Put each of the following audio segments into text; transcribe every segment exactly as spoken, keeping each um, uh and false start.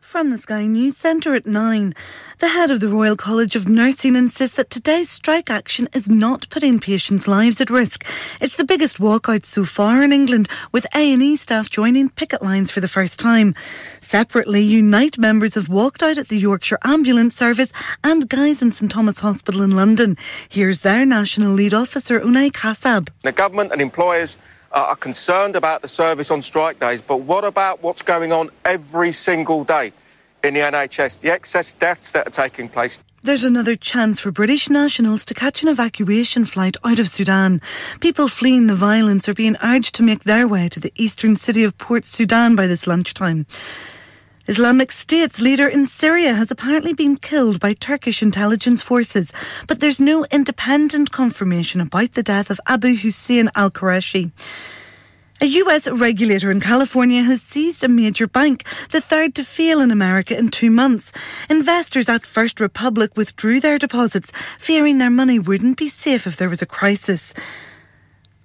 From the Sky News Centre at nine. The head of the Royal College of Nursing insists that today's strike action is not putting patients' lives at risk. It's the biggest walkout so far in England, with A and E staff joining picket lines for the first time. Separately, Unite members have walked out at the Yorkshire Ambulance Service and Guy's and St Thomas Hospital in London. Here's their National Lead Officer, Unai Kassab. The government and employers are concerned about the service on strike days, but what about what's going on every single day in the N H S, the excess deaths that are taking place? There's another chance for British nationals to catch an evacuation flight out of Sudan. People fleeing the violence are being urged to make their way to the eastern city of Port Sudan by this lunchtime. Islamic State's leader in Syria has apparently been killed by Turkish intelligence forces, but there's no independent confirmation about the death of Abu Hussein al-Qureshi. A U S regulator in California has seized a major bank, the third to fail in America in two months. Investors at First Republic withdrew their deposits, fearing their money wouldn't be safe if there was a crisis.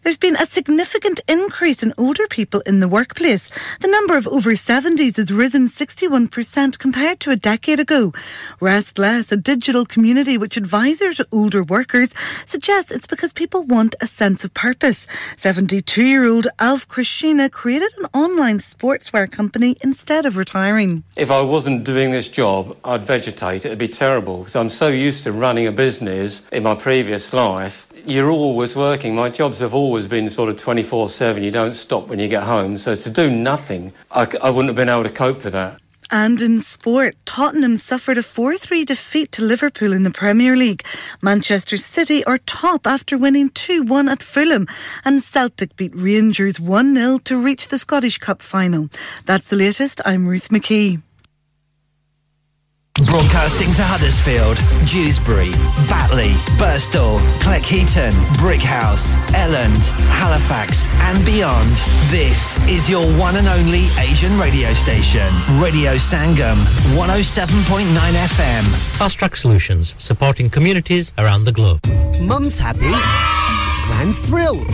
There's been a significant increase in older people in the workplace. The number of over seventies has risen sixty-one percent compared to a decade ago. Restless, a digital community which advises older workers, suggests it's because people want a sense of purpose. seventy-two-year-old Alf Krishna created an online sportswear company instead of retiring. If I wasn't doing this job, I'd vegetate. It'd be terrible because I'm so used to running a business in my previous life. You're always working. My jobs have always always been sort of twenty-four seven. You don't stop when you get home, so to do nothing, I, I wouldn't have been able to cope with that. And in sport, Tottenham suffered a four three defeat to Liverpool in the Premier League. Manchester City are top after winning two one at Fulham, and Celtic beat Rangers one nil to reach the Scottish Cup final. That's the latest. I'm Ruth McKee. Broadcasting to Huddersfield, Dewsbury, Batley, Birstall, Cleckheaton, Brickhouse, Elland, Halifax and beyond. This is your one and only Asian radio station. Radio Sangam, one oh seven point nine F M. Fast Track Solutions, supporting communities around the globe. Mum's happy. Gran's thrilled.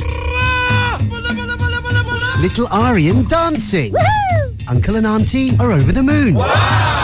Little Aryan dancing. Woohoo! Uncle and Auntie are over the moon. Wow!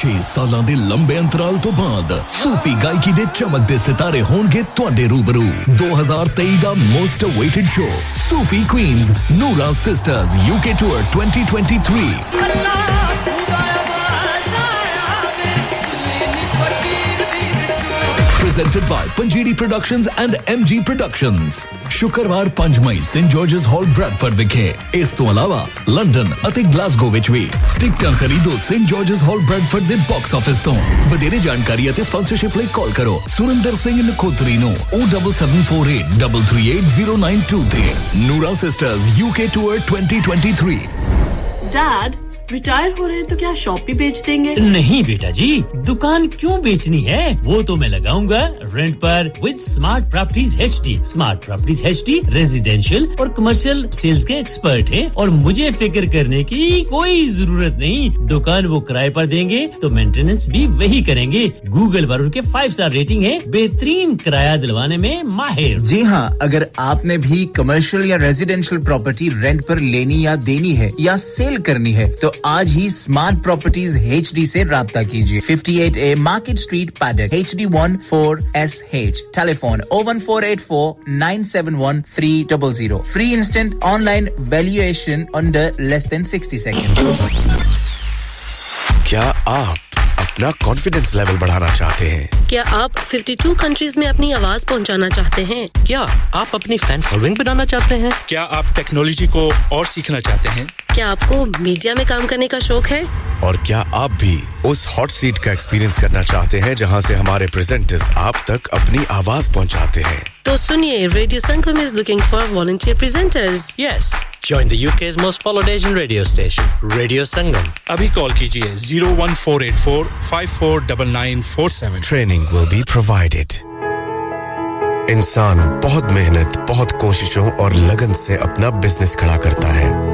six ਸਾਲਾਂ ਦੇ ਲੰਬੇ ਅੰਤਰਾਲ ਤੋਂ ਬਾਅਦ ਸੂਫੀ ਗਾਇਕੀ ਦੇ ਚਮਕਦੇ ਸਿਤਾਰੇ ਹੋਣਗੇ ਤੁਹਾਡੇ ਰੂਬਰੂ twenty twenty-three ਦਾ most awaited show Sufi Queen's Noora sisters UK tour twenty twenty-three presented by Panjiri Productions and M G Productions. ਸ਼ੁੱਕਰਵਾਰ ਪੰਜ ਮਈ ਸੇਂਟ ਜਾਰਜਸ ਹਾਲ ਬ੍ਰੈਡਫੋਰਡ ਵਿਖੇ ਇਸ ਤੋਂ ਇਲਾਵਾ ਲੰਡਨ ਅਤੇ ਗਲਾਸਗੋ ਵਿੱਚ ਵੀ ਟਿਕਟਾਂ ਖਰੀਦੋ ਸੇਂਟ ਜਾਰਜਸ ਹਾਲ ਬ੍ਰੈਡਫੋਰਡ ਦੇ ਬਾਕਸ ਆਫਿਸ ਤੋਂ ਵਧੇਰੇ ਜਾਣਕਾਰੀ ਅਤੇ ਸਪਾਂਸਰਸ਼ਿਪ ਲਈ ਕਾਲ ਕਰੋ ਸੁਰਿੰਦਰ ਸਿੰਘ ਨਖੋਤਰੀ ਨੂੰ oh seven seven four eight three three eight oh nine two three. Noora sisters UK tour twenty twenty-three. Dad retire हो रहे हैं तो क्या शॉप भी बेच देंगे? नहीं बेटा जी, दुकान क्यों बेचनी है? वो तो मैं लगाऊंगा रेंट पर with smart properties HD. Smart properties HD residential और कमर्शियल सेल्स के एक्सपर्ट हैं और मुझे फिक्र करने की कोई जरूरत नहीं। दुकान वो किराए पर देंगे तो मेंटेनेंस भी वही करेंगे। गूगल पर उनके five star रेटिंग है, बेहतरीन किराया दिलवाने में माहिर। जी हां, अगर आपने भी कमर्शियल या रेजिडेंशियल प्रॉपर्टी रेंट पर लेनी या देनी है या सेल करनी है तो आज ही स्मार्ट प्रॉपर्टीज एचडी से राब्ता कीजिए fifty-eight A market street Paddock H D one four S H telephone oh one four eight four nine seven one three zero zero free instant online valuation under less than sixty seconds. क्या आप अपना confidence level बढ़ाना चाहते हैं? क्या आप fifty-two countries में अपनी आवाज पहुंचाना चाहते हैं? क्या आप अपनी फैन फॉलोइंग बनाना चाहते हैं? क्या आप टेक्नोलॉजी को और सीखना चाहते हैं? क्या आपको मीडिया में काम करने का शौक है? और क्या आप भी उस हॉट सीट का एक्सपीरियंस करना चाहते हैं जहां से हमारे प्रेजेंटर्स आप तक अपनी आवाज पहुंचाते हैं? तो सुनिए, radio Sangam is looking for volunteer presenters. Yes. Join the U K's most followed Asian radio station, Radio Sangam. Abhi call kijiye zero one four eight four five four nine nine four seven. Training will be provided. इंसान बहुत मेहनत, बहुत कोशिशों और लगन से अपना business खड़ा करता है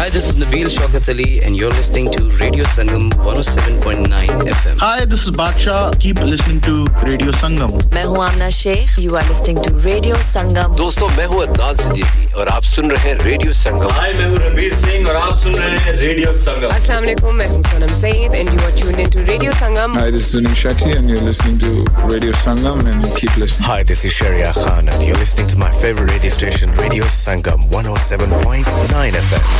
Hi, this is Nabeel Shaukat Ali and you're listening to Radio Sangam one oh seven point nine F M. Hi, this is Baksha. Keep listening to Radio Sangam. मैं हूँ आमना Sheikh. You are listening to Radio Sangam. दोस्तों, मैं हूँ अदनान सिद्दीकी और आप सुन रहे हैं Radio Sangam. Hi, मैं हूँ रणबीर सिंह और आप सुन रहे हैं Radio Sangam. अस्सलाम वालेकुम, मैं हूँ सनम Saeed and you are tuned into Radio Sangam. Hi, this is Zunim Shetty and you're listening to Radio Sangam and keep listening. Hi, this is Sharia Khan and you're listening to my favorite radio station, Radio Sangam one oh seven point nine F M.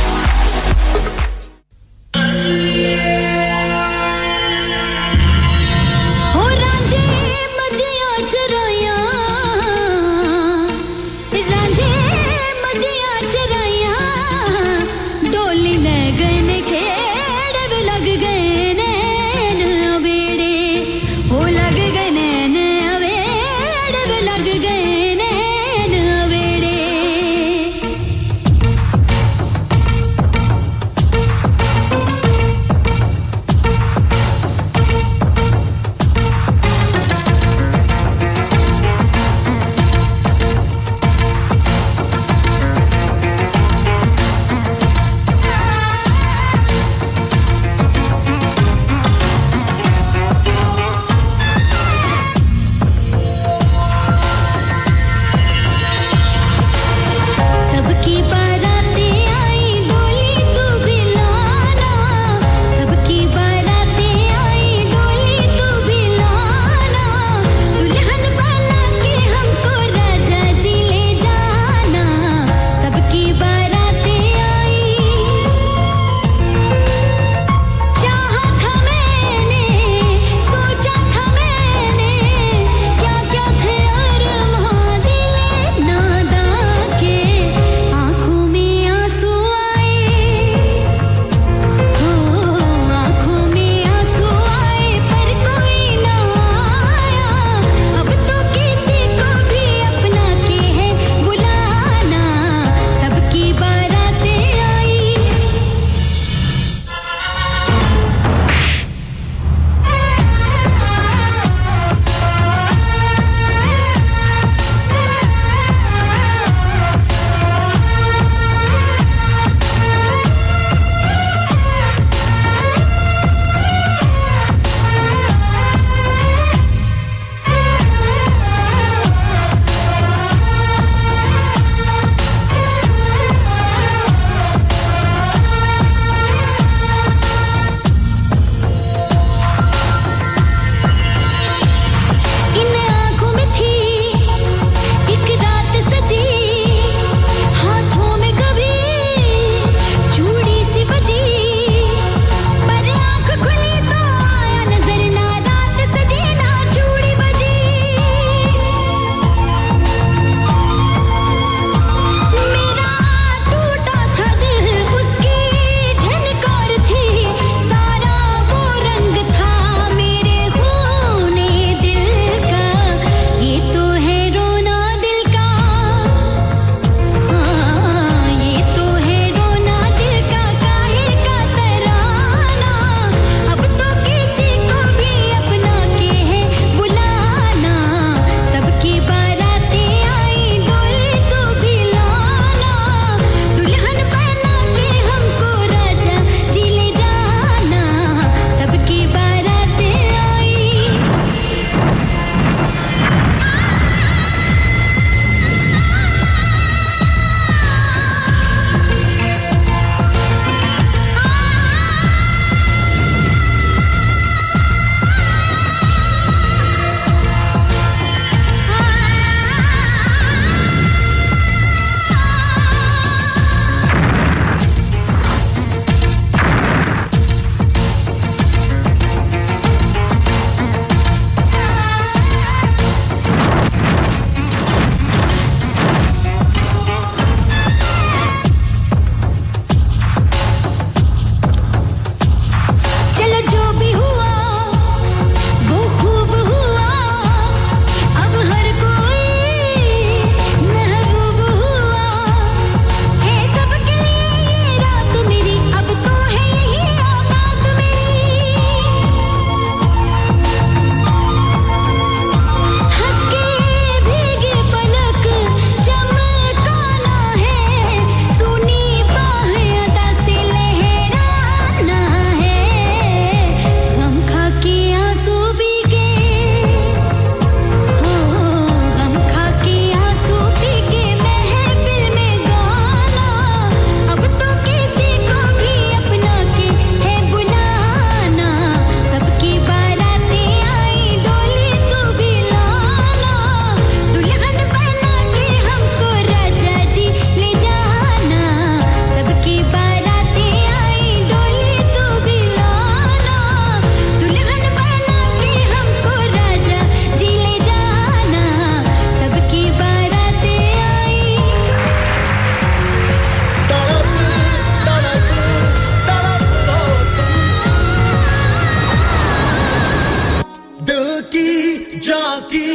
जाकी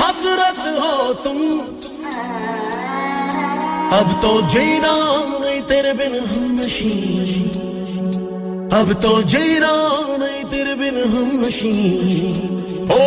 हसरत हो तुम, अब तो जीना नहीं तेरे बिन हम नशीं, अब तो जीना नहीं तेरे बिन हम नशीं। ओ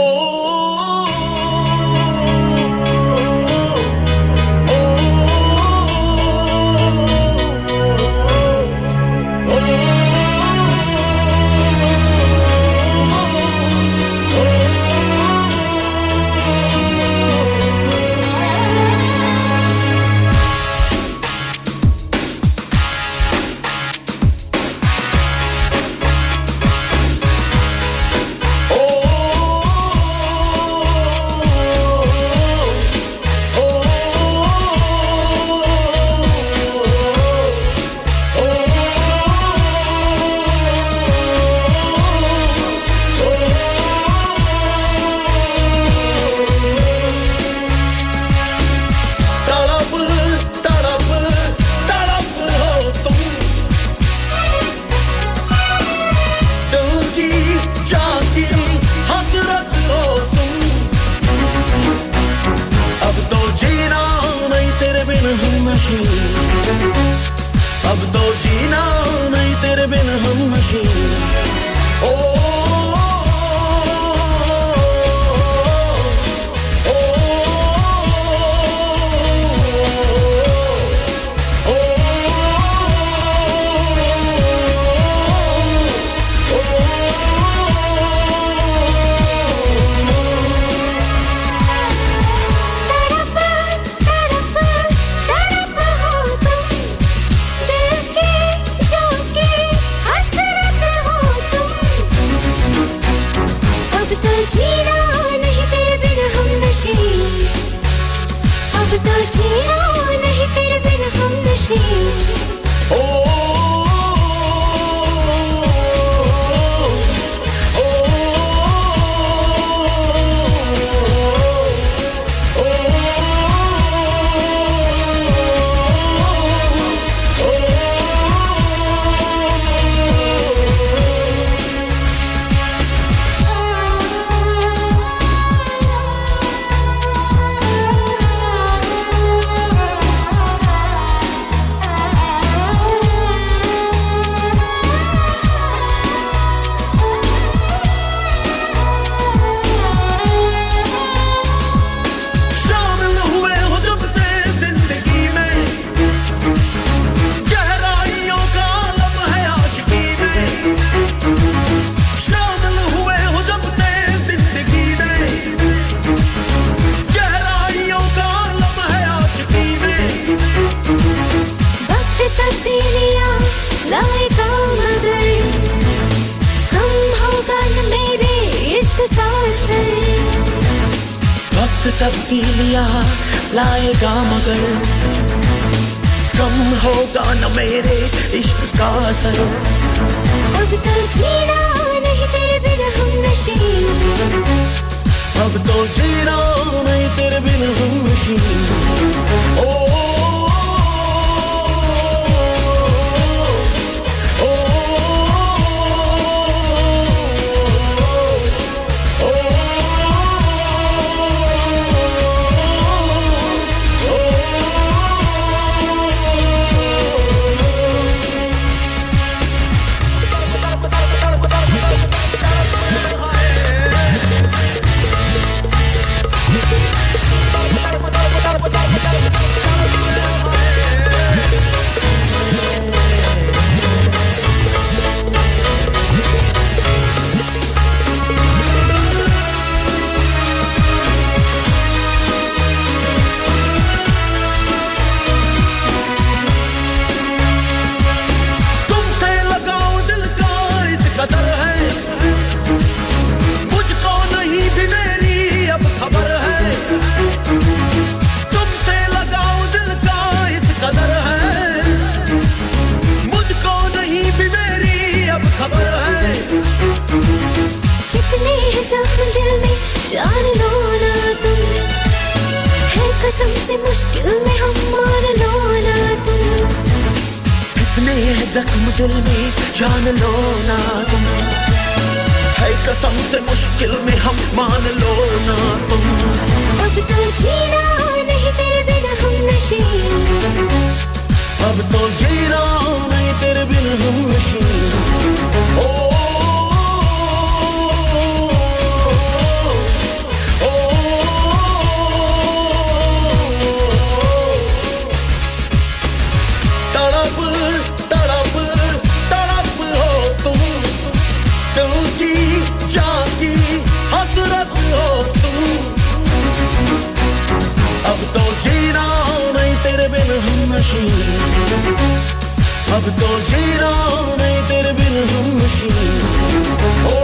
अब तो जीना नहीं तेरे बिन हम मशीन। ओ तब्दीलिया लाएगा मगर कम होगा न मेरे इश्क का असर। अब तो जीना नहीं तेरे बिन हम नशीं, अब तो जीना नहीं तेरे बिन हम नशीं। ओ से मुश्किल में हम मान लो ना तुम, कितने जख्म दिल में जान लो ना तुम, है कसम से मुश्किल में हम, मान लो ना तुम अब तो जीना नहीं तेरे बिना हम नशी, अब तो जीना नहीं तेरे बिना हम नशी। ओ अब तो जी रहा नहीं तेरे बिन हम नशीं। ओ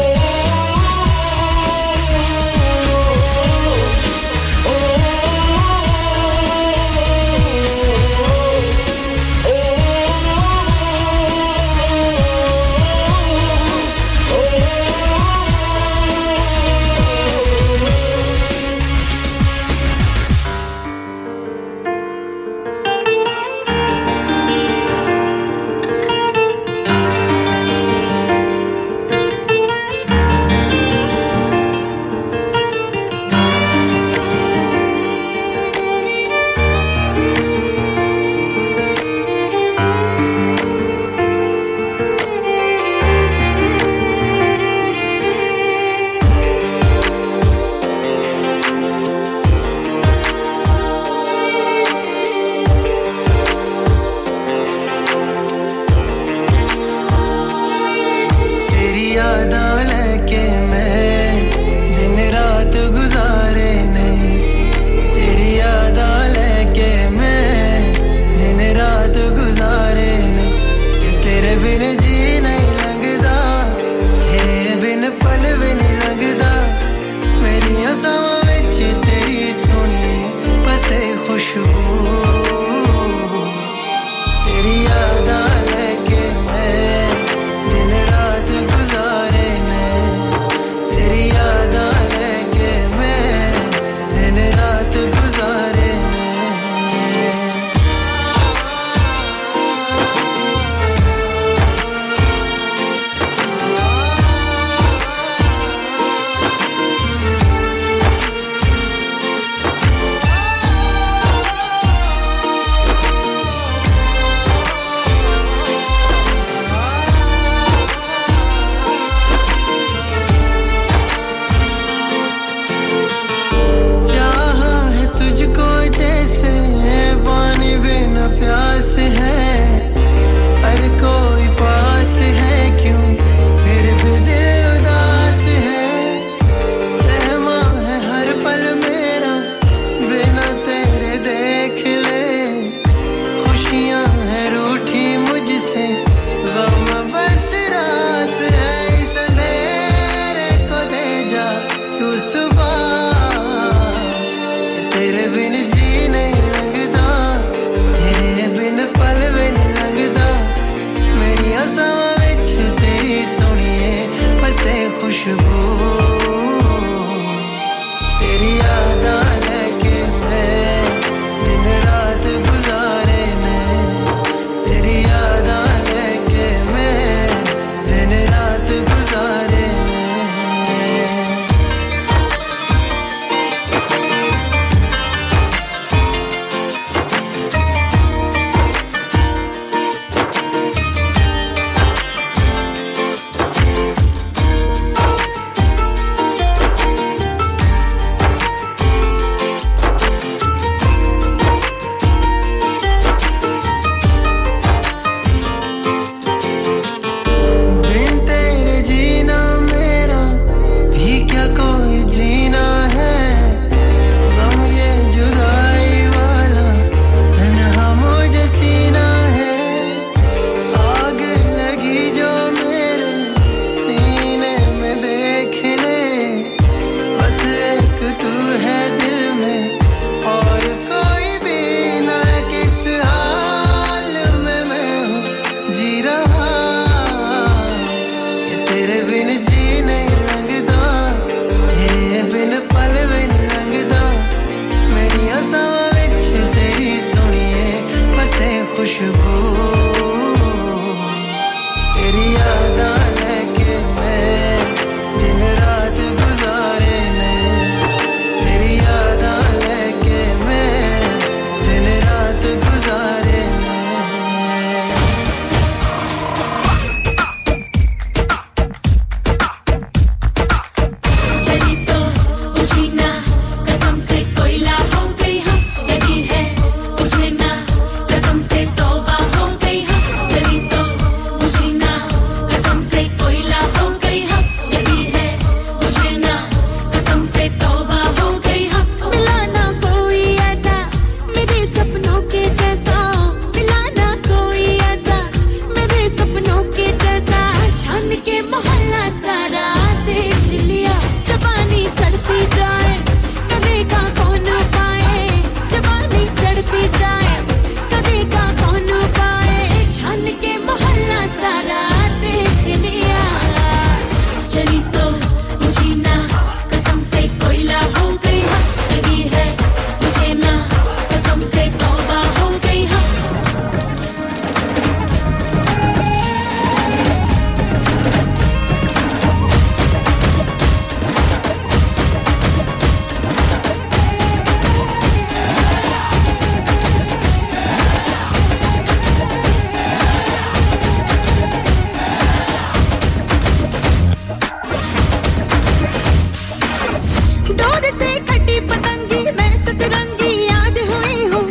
डोर से कटी पतंगी मैं सतरंगी याद हुई हूँ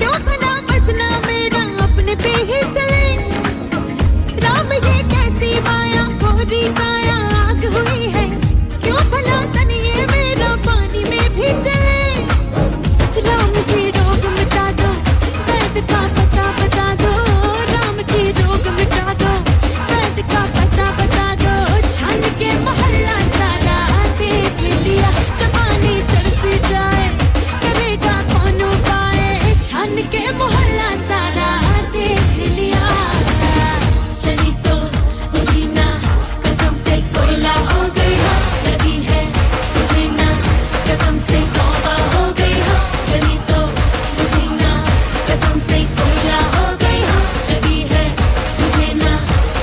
क्यों भला बसना मेरा अपने पे ही चले राम ये कैसी माया भोरी माया आग हुई है क्यों भला तन ये मेरा पानी में भी चले राम की रोग मिटा दो कैद का पता बता दो राम की रोग मिटा दो कैद का पता बता दो छान के मोहल्ला सारा देख लिया जवानी चढ़ती जाए करेगा कौन उपाय छान के मोहल्ला सारा देख लिया चली तो तुझी ना कसम से कोयला हो गई हो लगी है तुझी ना कसम से तौबा हो गई हो चली तो तुझी ना कसम से कोयला हो गई हो लगी है तुझे ना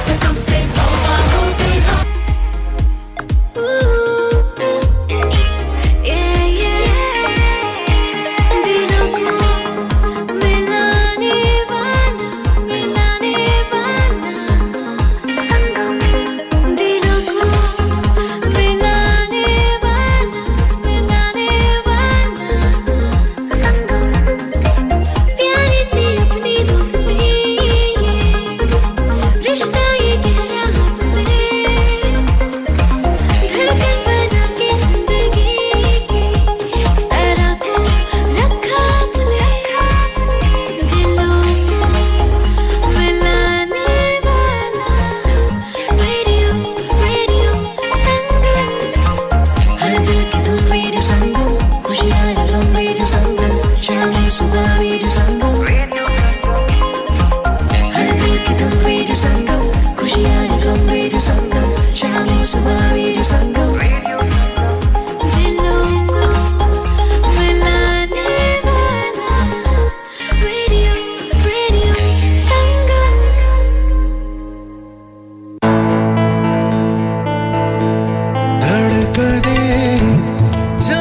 कसम से तौबा हो गई हो दिनों को मिलाने वाला मिलाने वाला दिनों को मिलाने वाला मिलाने वाला प्यारी सी अपनी दोस्ती ये रिश्ता ये गहरा हमसे धड़कन बना के जिंदगी की सारा फिर रखा अपने दिलों को मिलाने वाला रेडियो रेडियो संगम हर दिल की धुन रेडियो संगम खुशियाँ रंग रेडियो संगम शाम सुबह रेडियो संगम हर दिल की धुन रेडियो संगम खुशियाँ रंग रेडियो संगम शाम सुबह रेडियो संगम दिलों को मिलाने वाला रेडियो रेडियो संगम धड़कनें जहाँ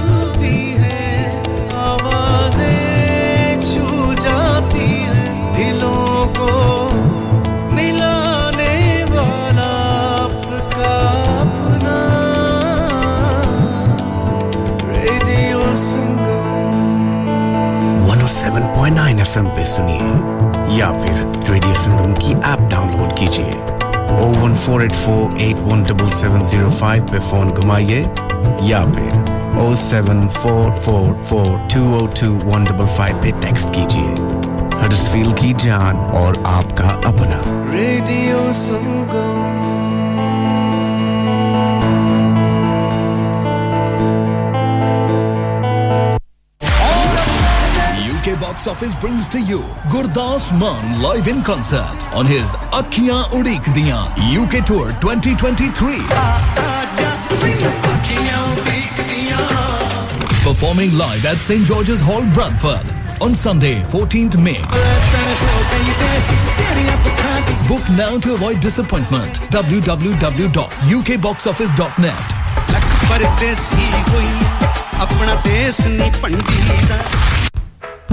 मिलती हैं आवाजें छू जाती हैं दिलों को मिलाने वाला आपका अपना radio Sangam one oh seven point nine F M पे सुनिए या फिर रेडियो संगम की ऐप डाउनलोड कीजिए oh one four eight four eight one seven seven zero five पे फोन घुमाइए या फिर oh seven four four four two oh two one five पे टेक्स्ट कीजिए हडर्सफील्ड की जान और आपका अपना radio Sangam U K Box Office brings to you Gurdas Mann live in concert on his Akhiyan Udik Diyan U K Tour twenty twenty-three. Performing live at Saint George's Hall, Bradford on Sunday, fourteenth May. Book now to avoid disappointment. w w w dot u k box office dot net.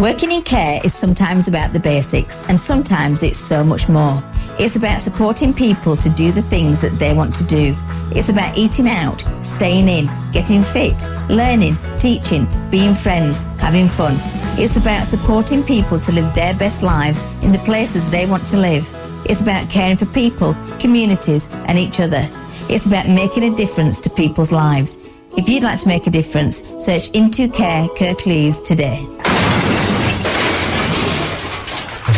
Working in care is sometimes about the basics and sometimes it's so much more. It's about supporting people to do the things that they want to do. It's about eating out, staying in, getting fit, learning, teaching, being friends, having fun. It's about supporting people to live their best lives in the places they want to live. It's about caring for people, communities and each other. It's about making a difference to people's lives. If you'd like to make a difference, search Into Care Kirklees today. Have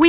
We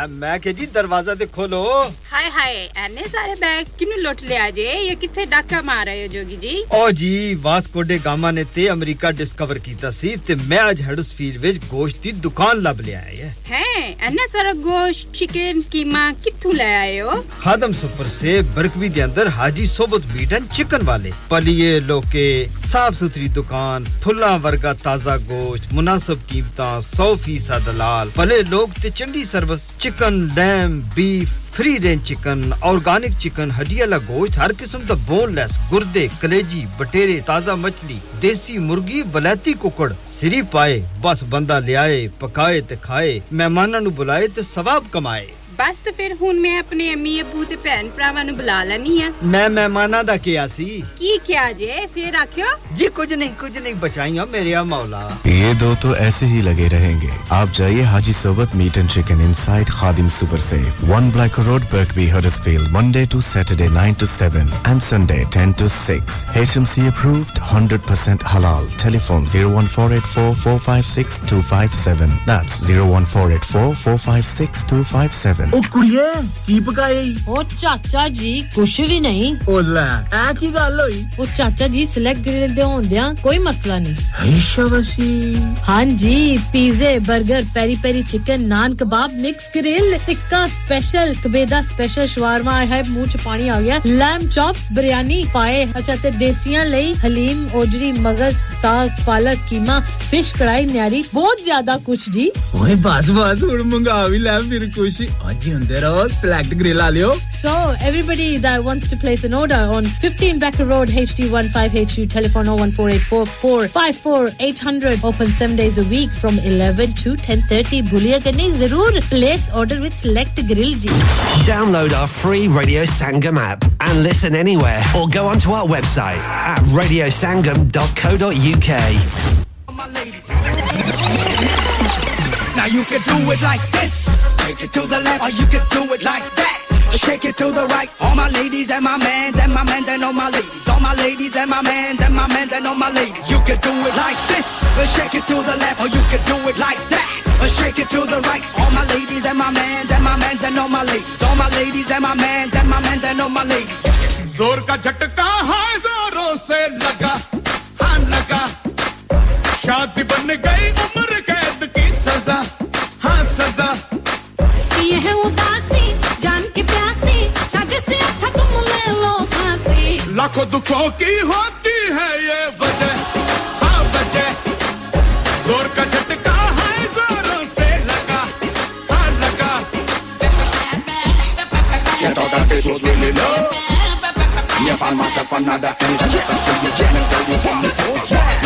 अम्मा के जी दरवाजा दे खोलो। हाय हाय, एने सारे bag किनु लोट ले आजे, ये किथे डाका मार रहे हो जोगी जी? ओ जी, वास्को डे गामा ने ते अमेरिका डिस्कवर कीता सी ते मैं आज हेडर्सफील्ड विच गोश्त दी दुकान लब ले आया है। हैं, एने सारा गोश्त, चिकन, कीमा किथु ले आए हो? खादम सुपर से बरकवी दे अंदर हाजी सोबत मीट एंड चिकन वाले, पलिए लोके, साफ सुथरी दुकान, फुल्ला वर्गा ताजा गोश्त, मुनासिब कीमतां, सौ फीसद दलाल, भले लोग ते चंगी service. Chicken, lamb, beef, free range chicken, organic chicken, हड्डी वाला गोश्त, हर किस्म दा boneless, गुर्दे, कलेजी, बटेरे, ताजा मछली, देसी मुर्गी, बलाती कुकड़, सिरी पाए, बस बंदा ले आए, पकाए ते खाए, मेहमानां नु बुलाए ते सवाब कमाए। बस ते फिर हुन मैं अपने अम्मी अबू ते भैन भरावां नु बुला लैनी आ। मैं मेहमानां दा क्या सी? की क्या जे फिर आखियो? जी कुछ नहीं कुछ नहीं बचाइयो मेरे आ मौला। ये दो तो ऐसे ही लगे रहेंगे। आप जाइए हाजी सोबत meat and chicken inside Khadim super से, one Blacker Road, Birkby, Huddersfield, Monday to Saturday nine to seven and Sunday ten to six. H M C approved, one hundred percent halal. Telephone zero one four eight four four five six two five seven. That's zero one four eight four four five six two five seven. ओ कुड़िए की पकाई? ओ चाचा जी कुछ भी नहीं। ओ ला आ की गल होई? ओ चाचा जी सिलेक्ट ग्रिल दे होंदियां कोई मसला नहीं। ऐशावसी हाँ जी, pizza, burger, peri peri chicken, naan कबाब, मिक्स ग्रिल, टिक्का स्पेशल, कबेदा स्पेशल, शवारमा, है मुंह च पानी आ गया, लैम चॉप्स, बिरयानी, पाए, अच्छा ते देसियां लई हलीम, ओजरी, मगज, साग, पालक, कीमा, फिश कढ़ाई, न्यारी, बहुत ज्यादा कुछ जी। ओए बस बस हुन मंगावी लै फिर कुछ। आज अंदर आओ सेलेक्ट ग्रिल आ लियो। So everybody that wants to place an order on fifteen Blacker Road, H D one five H U, telephone zero one four eight four four five four eight zero zero, open seven days a week from eleven to ten thirty. Bhuliya karne zarur, place order with select grill ji. Download our free Radio Sangam app and listen anywhere or go onto our website at radio sangam dot co dot U K. Now you can do it like this, take it to the left, or you can do it like that, shake it to the right. All my ladies and my mans and my mans and all my ladies, all my ladies and my mans and my mans and all my ladies. You can do it like this, shake it to the left, or you can do it like that, shake it to the right. All my ladies and my mans and my mans and all my ladies, all my ladies and my mans and my mans and all my ladies. Zor ka jhatka hai zoron se laga, ha laga, shaadi ban gayi umr qaid ki saza, ha saza. Ye hai udaasi jaan ke pyasi, shaadi se acha tum le lo faansi, lakhon dukhon ki hoti hai ye wajah, ha wajah. Zor ka jhatka hai zoron se laga, ha laga, shaad aur dard se mile na, ye fan masa panada and just say jam and go on the side.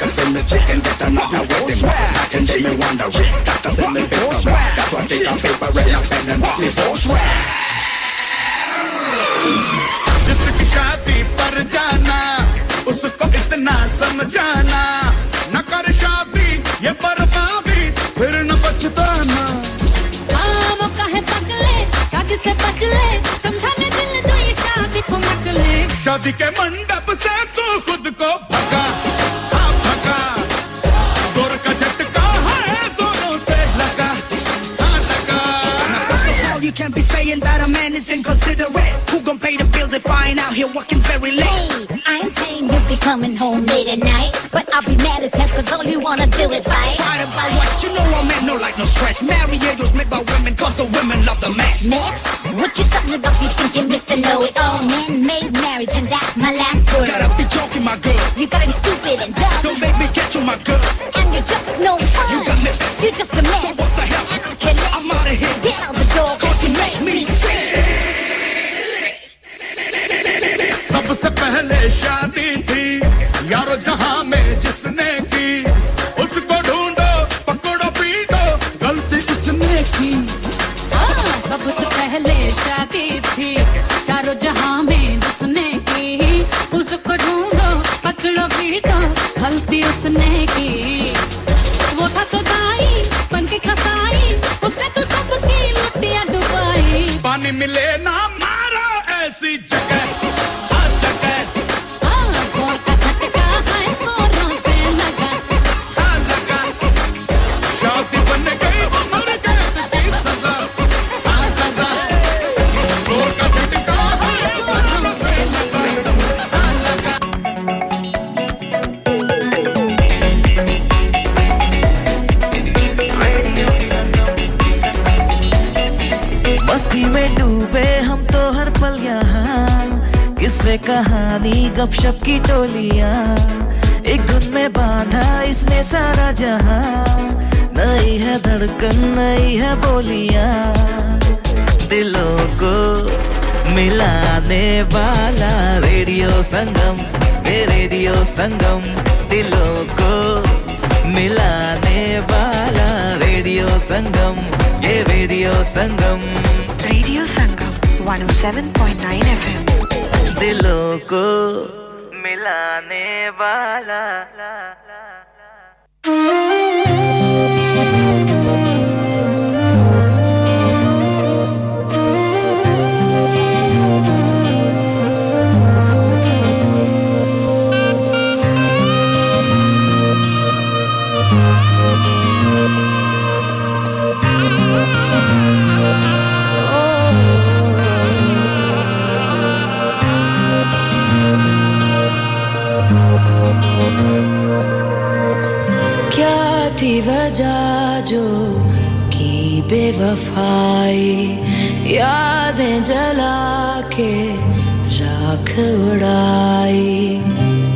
Cause I'm Miss Chicken, get the knock out with the whack. I can see me wonder, doctors in the big swag. That's why I take on paper and I'm pen and walk me for swag. Jiski shaadi par jana, usko itna samjhana. Na kar shaadi, ye barbaadi, phir na pachhtana. Kaam ka hai pakle, shaadi se bach le, samjhane dil to ye shaadi ko mat le. Shaadi ke mandap se tu khud ko bhaga. You can't be saying that a man is inconsiderate. Who gon' pay the bills if I ain't out here working very late? Hey, I ain't saying you'll be coming home late at night, but I'll be mad as hell cause all you wanna do is fight. Fight about what? You know a man no like no stress. Marriages made by women cause the women love the mess. Next, what you talking about? You thinking Mister Know-It-All? Man-made marriage and that's my last word. Gotta be joking, my girl. You gotta be stupid and dumb. Don't make me get you, my girl. And you're just no fun. You got me best. You're just a mess. So what the hell? And I can't let I'm out of here. Get out the door. Make me sick. Sab सबसे पहले शादी थी यारों जहां में जिसने की, उसको ढूंढो पकड़ो पीटो गलती जिसने की। हाँ, सबसे पहले शादी थी यारों जहां में जिसने की, उसको ढूंढो पकड़ो पीटो गलती उसने की। वो था सदाई बन के खसाई, उसने तो सबकी लुटिया डुबाई। पानी मिले ना मारो ऐसी जगह। कहानी गपशप की टोलियां, एक धुन में बांधा इसने सारा जहां। नई है धड़कन नई है बोलियां, दिलों को मिलाने वाला रेडियो संगम। रे रेडियो संगम, दिलों को मिलाने वाला रेडियो संगम। ये radio Sangam, radio Sangam one oh seven point nine F M, दिलों को मिलाने वाला। क्या थी वजह जो की बेवफाई, यादें जला के राख उड़ाई।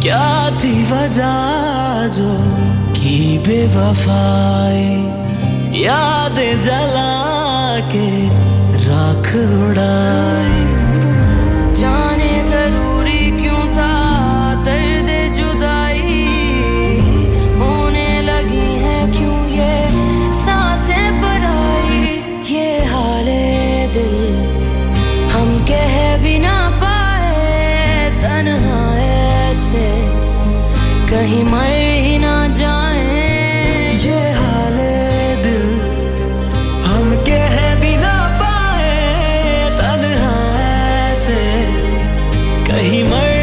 क्या थी वजह जो की बेवफाई, यादें जला के राख उड़ाई। जाने जरूरी क्यों था दर्द जुदाई, होने लगी है क्यों ये सांसें पराई। ये हाले दिल हम कह भी ना पाए, तन्हा ऐसे कहीं मर ही ना जाए। ये हाले दिल हम कह भी ना पाए, तन्हा ऐसे कहीं मर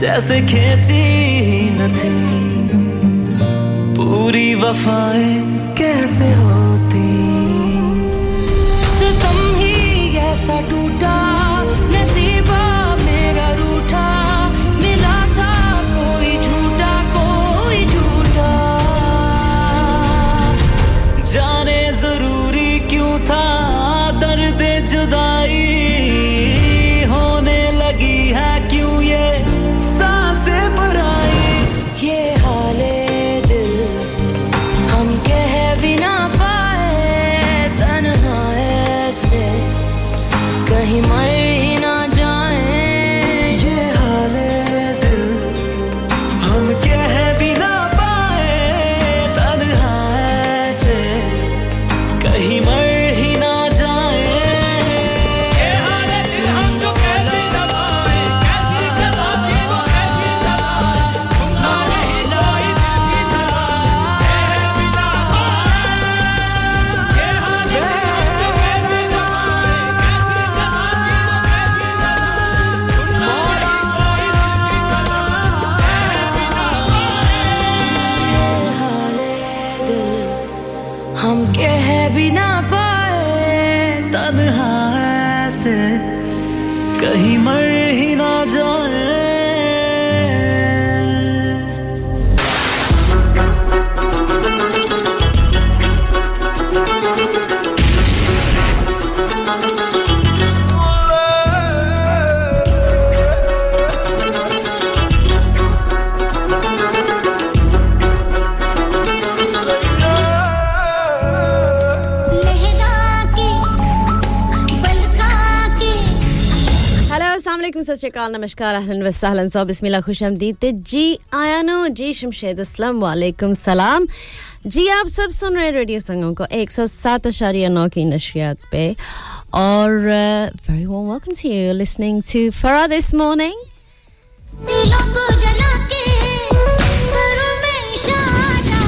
जैसे खींची न थी। पूरी वफाएं कैसे होती, सितम ही ऐसा टूटा नसीबा मेरा रूठा। मिला था कोई झूठा कोई झूठा, जाने जरूरी क्यों था दर्द जुदाई। होने लगी है क्यों ये कहीं मर ही ना जाए। सत श्री अकाल, नमस्कार, अहलन व सहलन साहब, बिस्मिल्लाह, खुश आमदीद। ते जी आयानो जी शमशेद, अस्सलाम वालेकुम सलाम जी। आप सब सुन रहे रेडियो संगम को one oh seven point nine की नशरियात पे, और very warm welcome to you listening to Farah this morning. दिलों को जला के घरों में इशारा,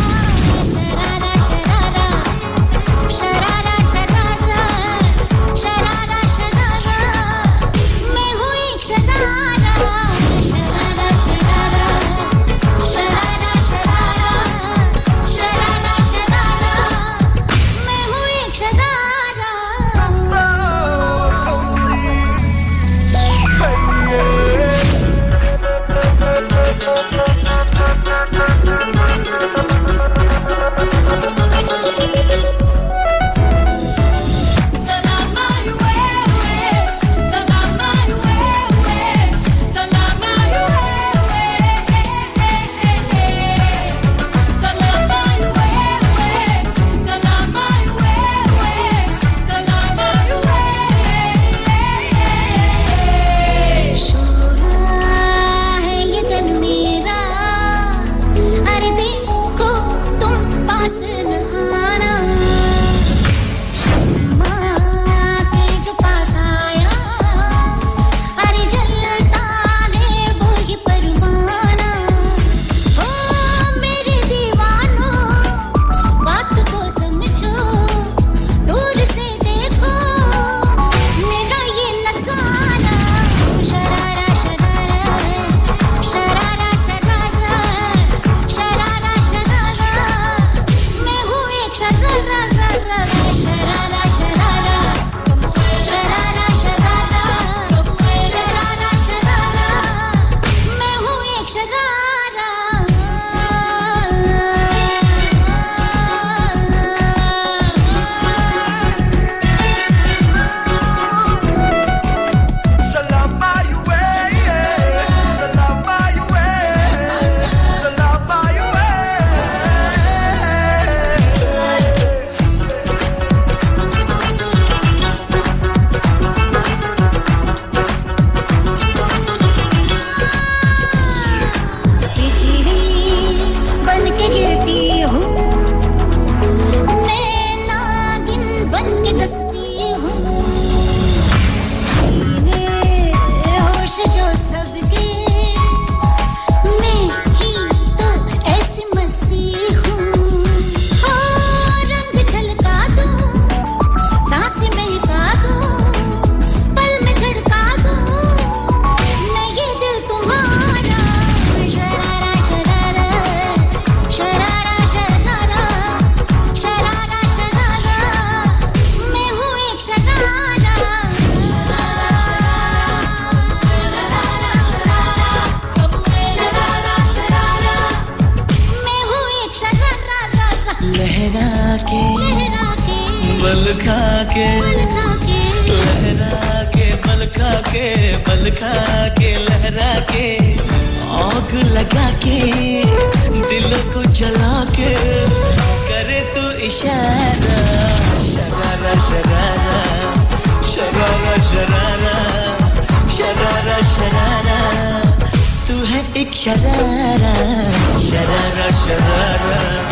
sharara sharara sharara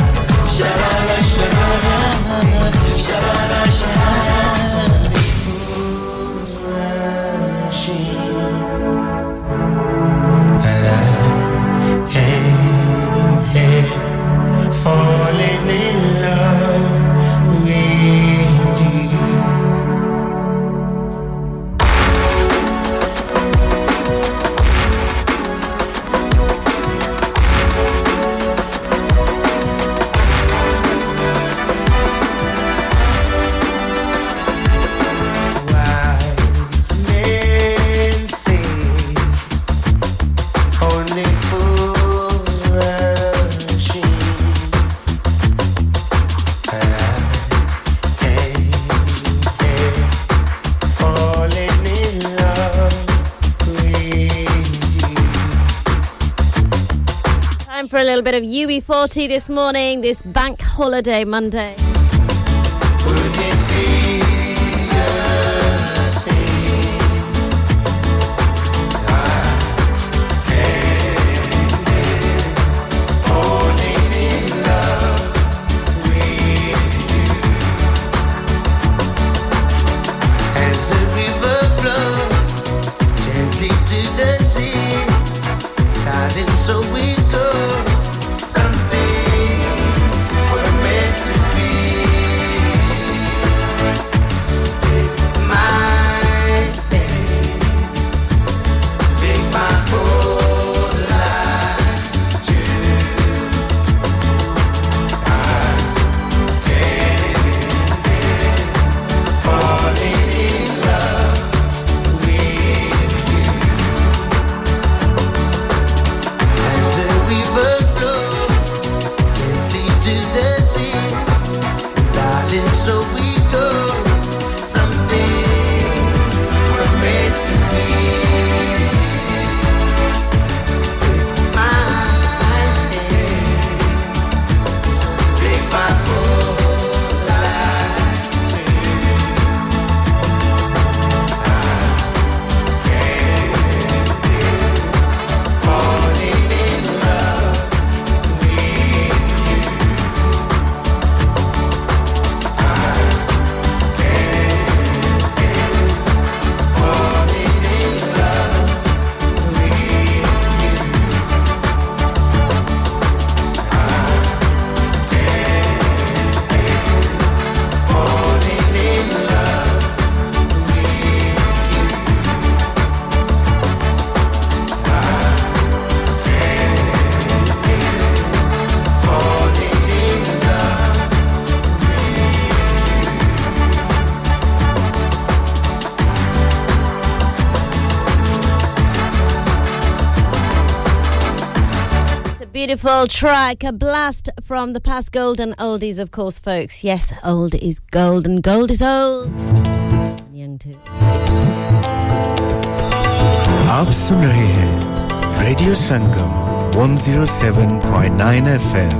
Time for a little bit of U B forty this morning, this bank holiday Monday. Beautiful track, a blast from the past. Gold and oldies, of course, folks. Yes, old is gold and gold is old. And young too. आप सुन रहे हैं radio Sangam one oh seven point nine F M.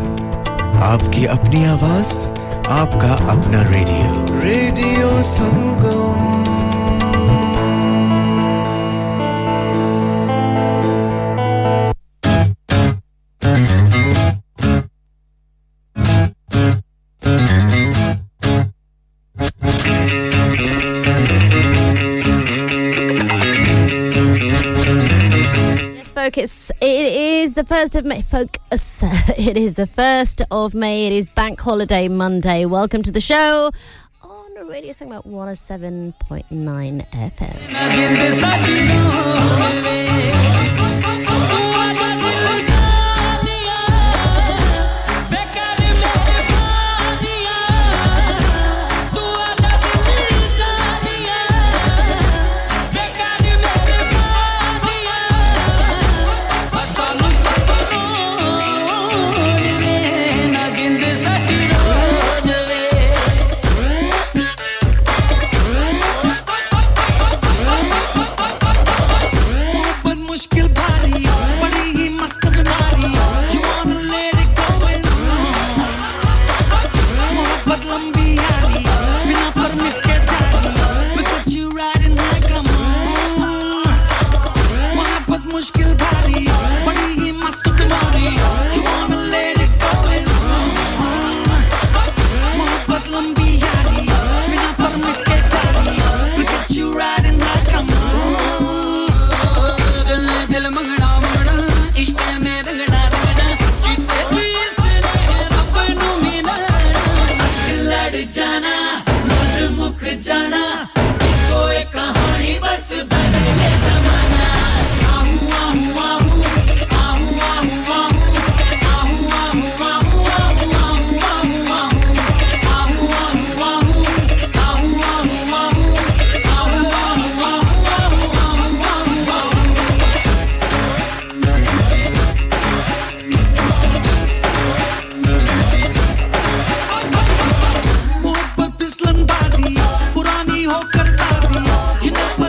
आपकी अपनी आवाज, आपका अपना radio. Radio Sangam. It's, it is the first of May, folks. It is the first of May. It is Bank Holiday Monday. Welcome to the show on Radio Sangma one oh seven point nine F M.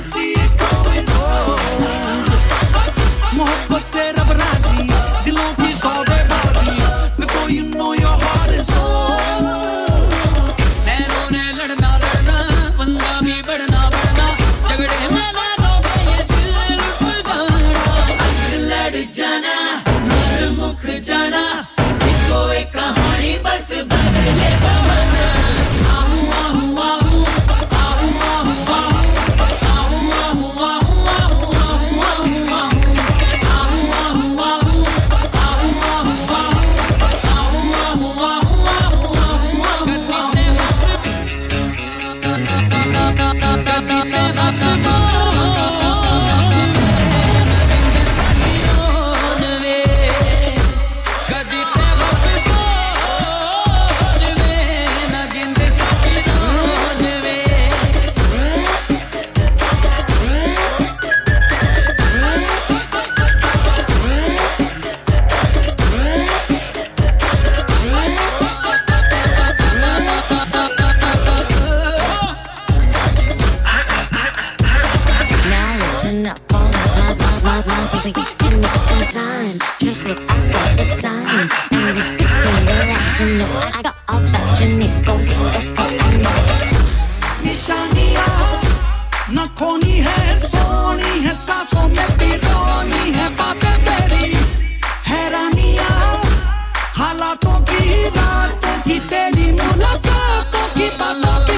See it. baby, you need some time. Just look, I got the sign. And you can relax to know I got all that you need. Go get it for I know. निशानियाँ ना खोनी है, सोनी है, सांसों में पिरोनी है बातें तेरी, हैरानियाँ हालातों की, रातों की तेरी मुलाकातों की बातों की.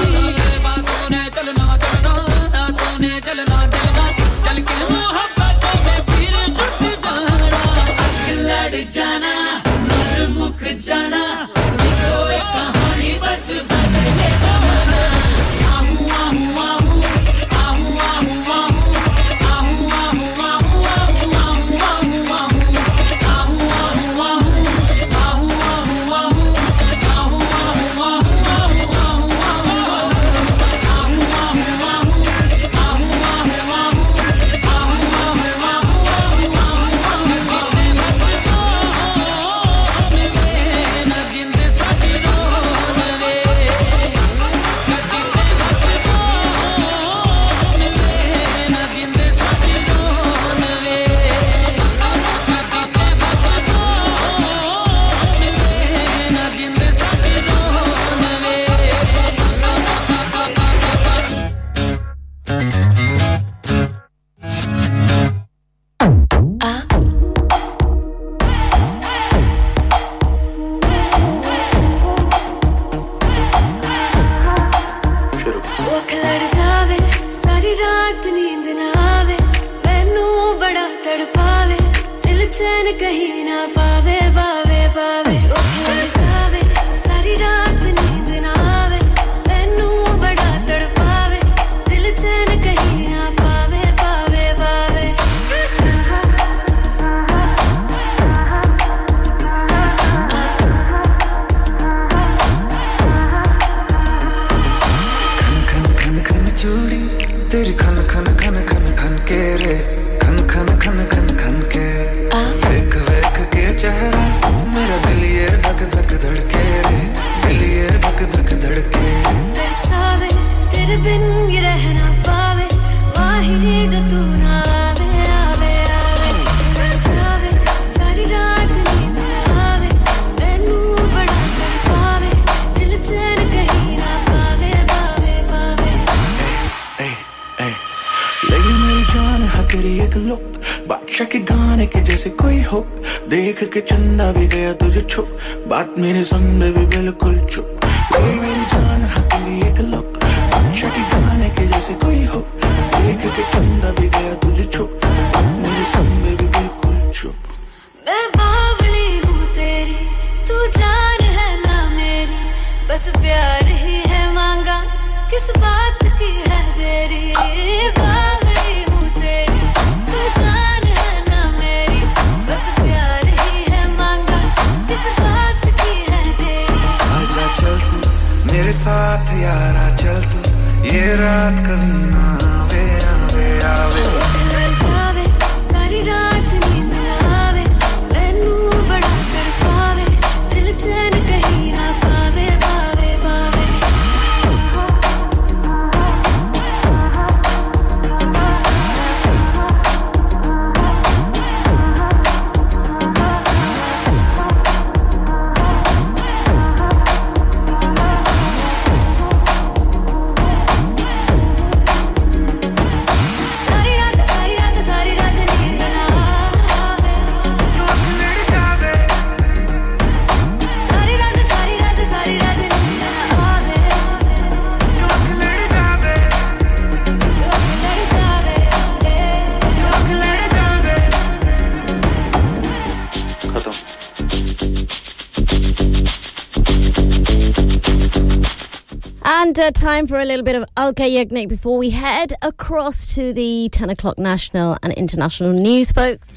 Time for a little bit of Alka Yagnik before we head across to the ten o'clock national and international news, folks.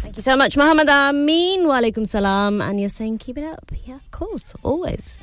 Thank you so much, Muhammad Amin. Walaikum salam. And you're saying keep it up. Yeah, of course, always.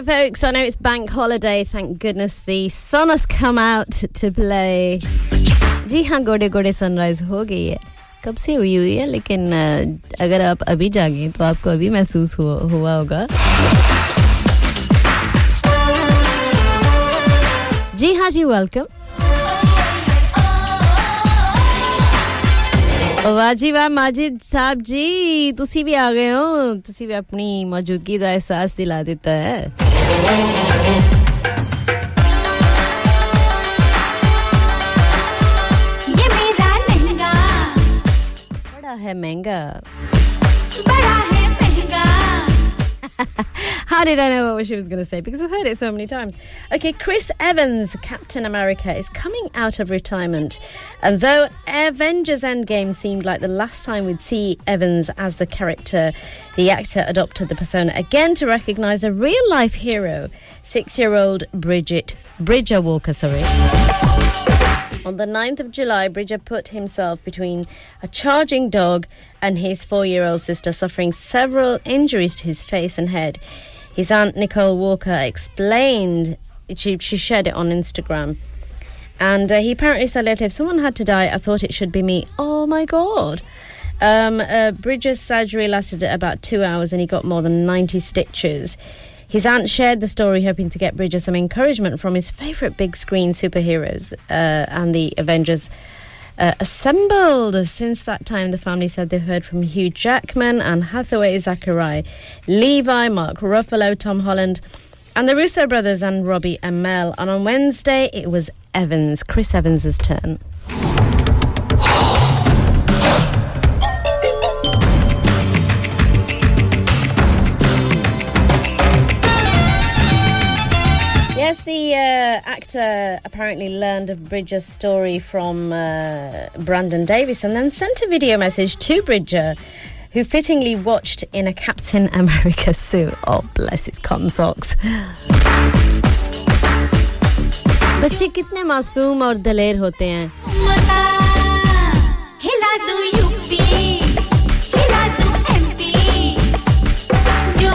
it, folks. I know it's bank holiday. Thank goodness the sun has come out to play. जी हाँ, गोडे गोडे sunrise हो गई है. कब से हुई हुई है, लेकिन अगर आप अभी जागे तो आपको अभी महसूस हुआ होगा. जी हाँ जी, वेलकम. वाजी वाह, माजिद साहब जी तुसी भी आ गए हो. तुसी भी अपनी मौजूदगी का एहसास दिला देता है. है महंगा. How did I know what she was going to say? Because I've heard it so many times. Okay, Chris Evans, Captain America, is coming out of retirement. And though Avengers Endgame seemed like the last time we'd see Evans as the character, the actor adopted the persona again to recognise a real-life hero, six-year-old Bridget Bridger Walker, sorry. On the ninth of July, Bridger put himself between a charging dog and his four-year-old sister, suffering several injuries to his face and head. His aunt, Nicole Walker, explained, she, she shared it on Instagram. And uh, he apparently said later, if someone had to die, I thought it should be me. Oh, my God. Um, uh, Bridger's surgery lasted about two hours and he got more than ninety stitches. His aunt shared the story, hoping to get Bridger some encouragement from his favourite big-screen superheroes uh, and the Avengers uh, assembled. Since that time, the family said they've heard from Hugh Jackman, Anne Hathaway, Zachariah Levi, Mark Ruffalo, Tom Holland, and the Russo brothers and Robbie Amell. And on Wednesday, it was Evans, Chris Evans' turn. Yes, the uh, actor apparently learned of Bridger's story from uh, Brandon Davis and then sent a video message to Bridger, who fittingly watched in a Captain America suit. Oh, bless his cotton socks. बच्चे कितने मासूम और दलेर होते हैं. हिला दूं UP, हिला दूं एमपी, जो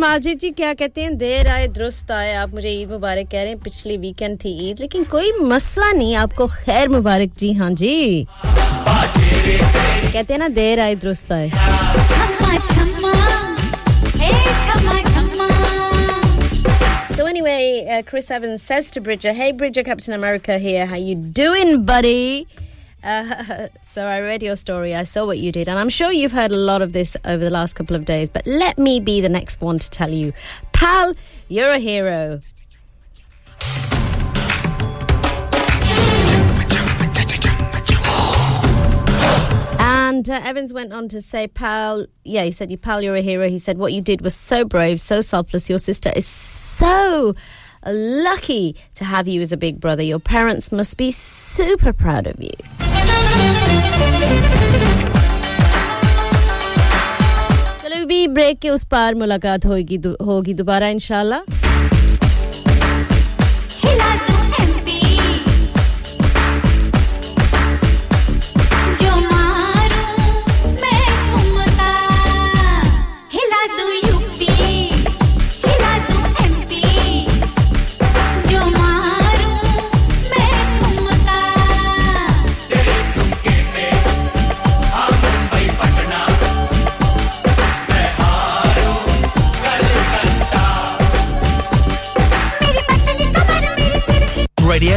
माजिद जी क्या कहते हैं, देर आए दुरुस्त आए. आप मुझे ईद मुबारक कह रहे हैं, पिछली वीकेंड थी ईद, लेकिन कोई मसला नहीं. आपको खैर मुबारक. जी हाँ जी, कहते हैं ना देर आए दुरुस्त आए. So anyway, uh, Chris Evans says to Bridger, hey Bridger, Captain America here, how you doing buddy? Uh, so I read your story, I saw what you did, and I'm sure you've heard a lot of this over the last couple of days, but let me be the next one to tell you, pal, you're a hero. And uh, Evans went on to say, pal, yeah, he said, you pal, you're a hero. He said, what you did was so brave, so selfless. Your sister is so lucky to have you as a big brother. Your parents must be super proud of you. चलो भी break के उस पार मुलाकात होगी होगी दोबारा इंशाल्लाह. Radio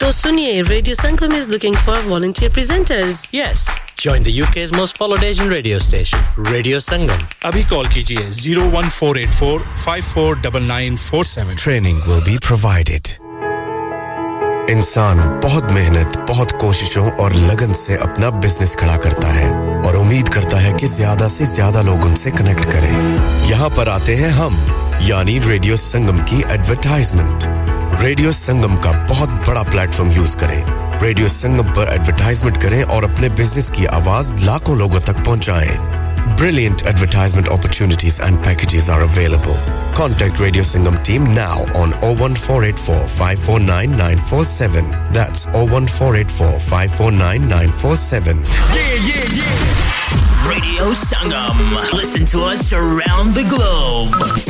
तो सुनिए, Radio Sangam is looking for volunteer presenters. Yes. Join the U K's most followed Asian radio station, Radio Sangam. Abhi call kijiye oh one four eight four five four nine nine four seven. Training will be provided. इंसान बहुत मेहनत, बहुत कोशिशों और लगन से अपना business खड़ा करता है और उम्मीद करता है कि ज्यादा से ज्यादा लोग उनसे कनेक्ट करें। यहाँ पर आते हैं हम, यानी रेडियो संगम की एडवर्टाइजमेंट। रेडियो संगम का बहुत बड़ा प्लेटफॉर्म यूज करें। रेडियो संगम पर एडवर्टाइजमेंट करें और अपने बिजनेस की आवाज लाखों लोगों तक पहुंचाएं। Brilliant advertisement opportunities and packages are available. Contact Radio Sangam team now on oh one four eight four five four nine nine four seven. That's oh one four eight four five four nine nine four seven. Yeah, yeah, yeah. Radio Sangam. Listen to us around the globe.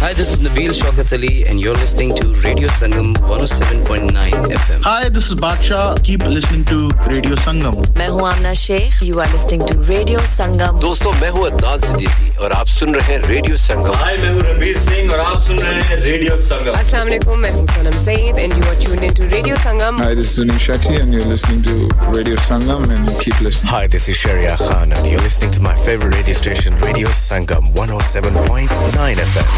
Hi, this is Nabeel Shaukat Ali and you're listening to Radio Sangam one oh seven point nine F M. Hi, this is Badshah. Keep listening to Radio Sangam. मैं हूँ आमना Sheikh. You are listening to Radio Sangam. दोस्तों, मैं हूँ अदनान सिद्दीकी और आप सुन रहे हैं Radio Sangam. Hi, मैं हूँ रणबीर सिंह और आप सुन रहे हैं Radio Sangam. Assalamu alaikum. मैं हूँ सनम Saeed and you are tuned into Radio Sangam. Hi, this is Sunil Shetty and you're listening to Radio Sangam and you keep listening. Hi, this is Sharia Khan and you're listening to my favorite radio station, Radio Sangam one oh seven point nine F M.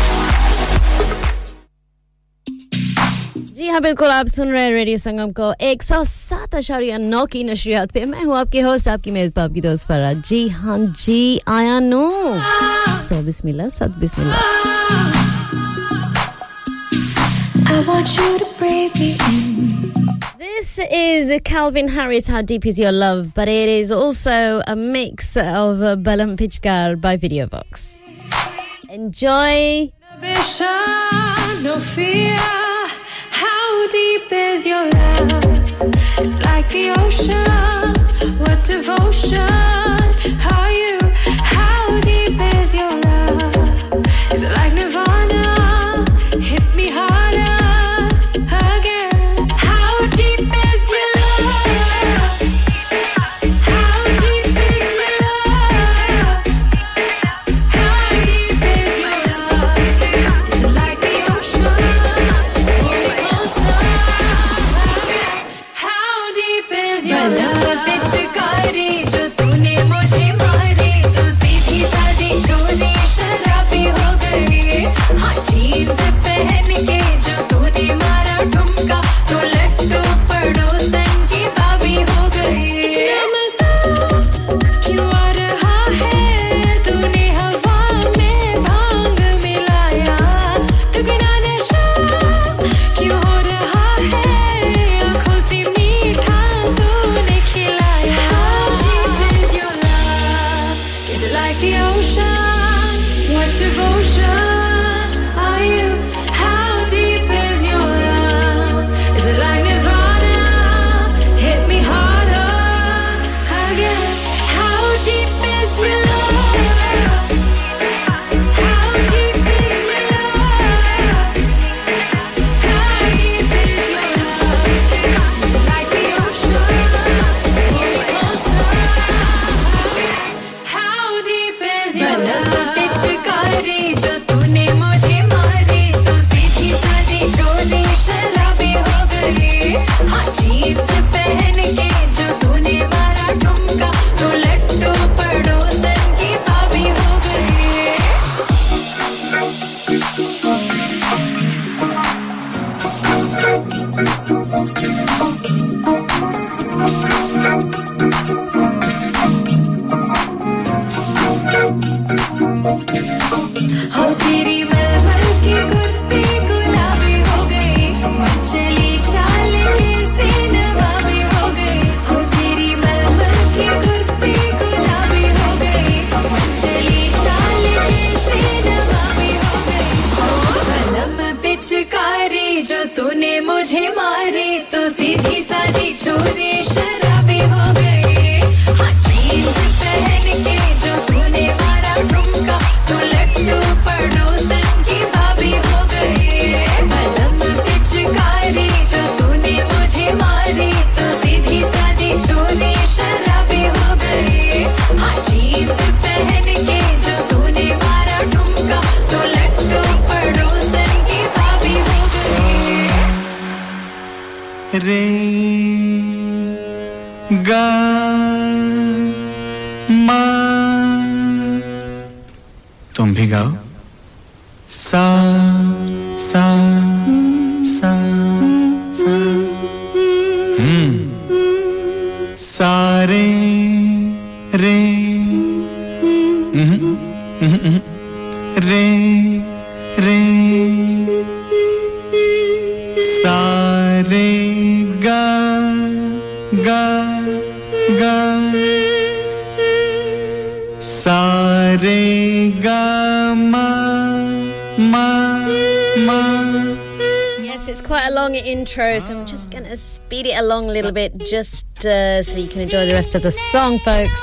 जी हाँ बिल्कुल आप सुन रहे हैं radio संगम को one oh seven point nine की नशरियात पे मैं हूँ आपके होस्ट आपकी मेज़बान आपकी दोस्त फराह जी हाँ जी आया नो सो बिस्मिल्लाह सत बिस्मिल्लाह I want you to breathe me in. This is Calvin Harris, How Deep Is Your Love? But it is also a mix of Balam Pichkar by Videobox. Enjoy. No fear. How deep is your love? It's like the ocean. What devotion? How you? How deep is your love? Is it like Nirvana? Hit me hard. Intro, so I'm just going to speed it along a little bit just uh, so you can enjoy the rest of the song, folks.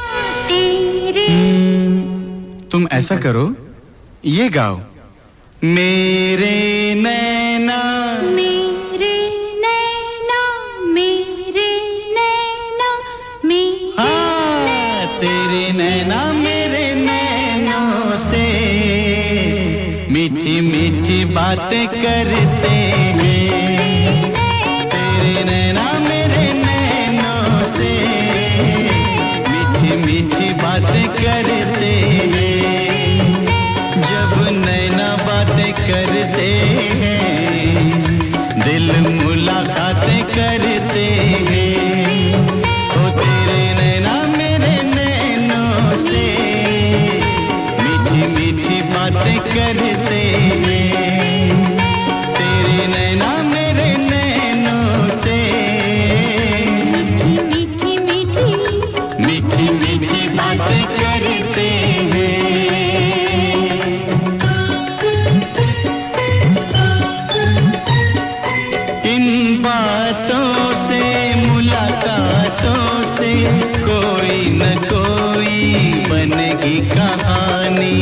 Mm, तुम ऐसा करो ये गाओ मेरे नैना मेरे नैना मेरे नैना मेरे हाँ तेरे नैना मेरे नैनों से मीठी मीठी बातें करते बातों से मुलाकातों से कोई न कोई बनेगी कहानी।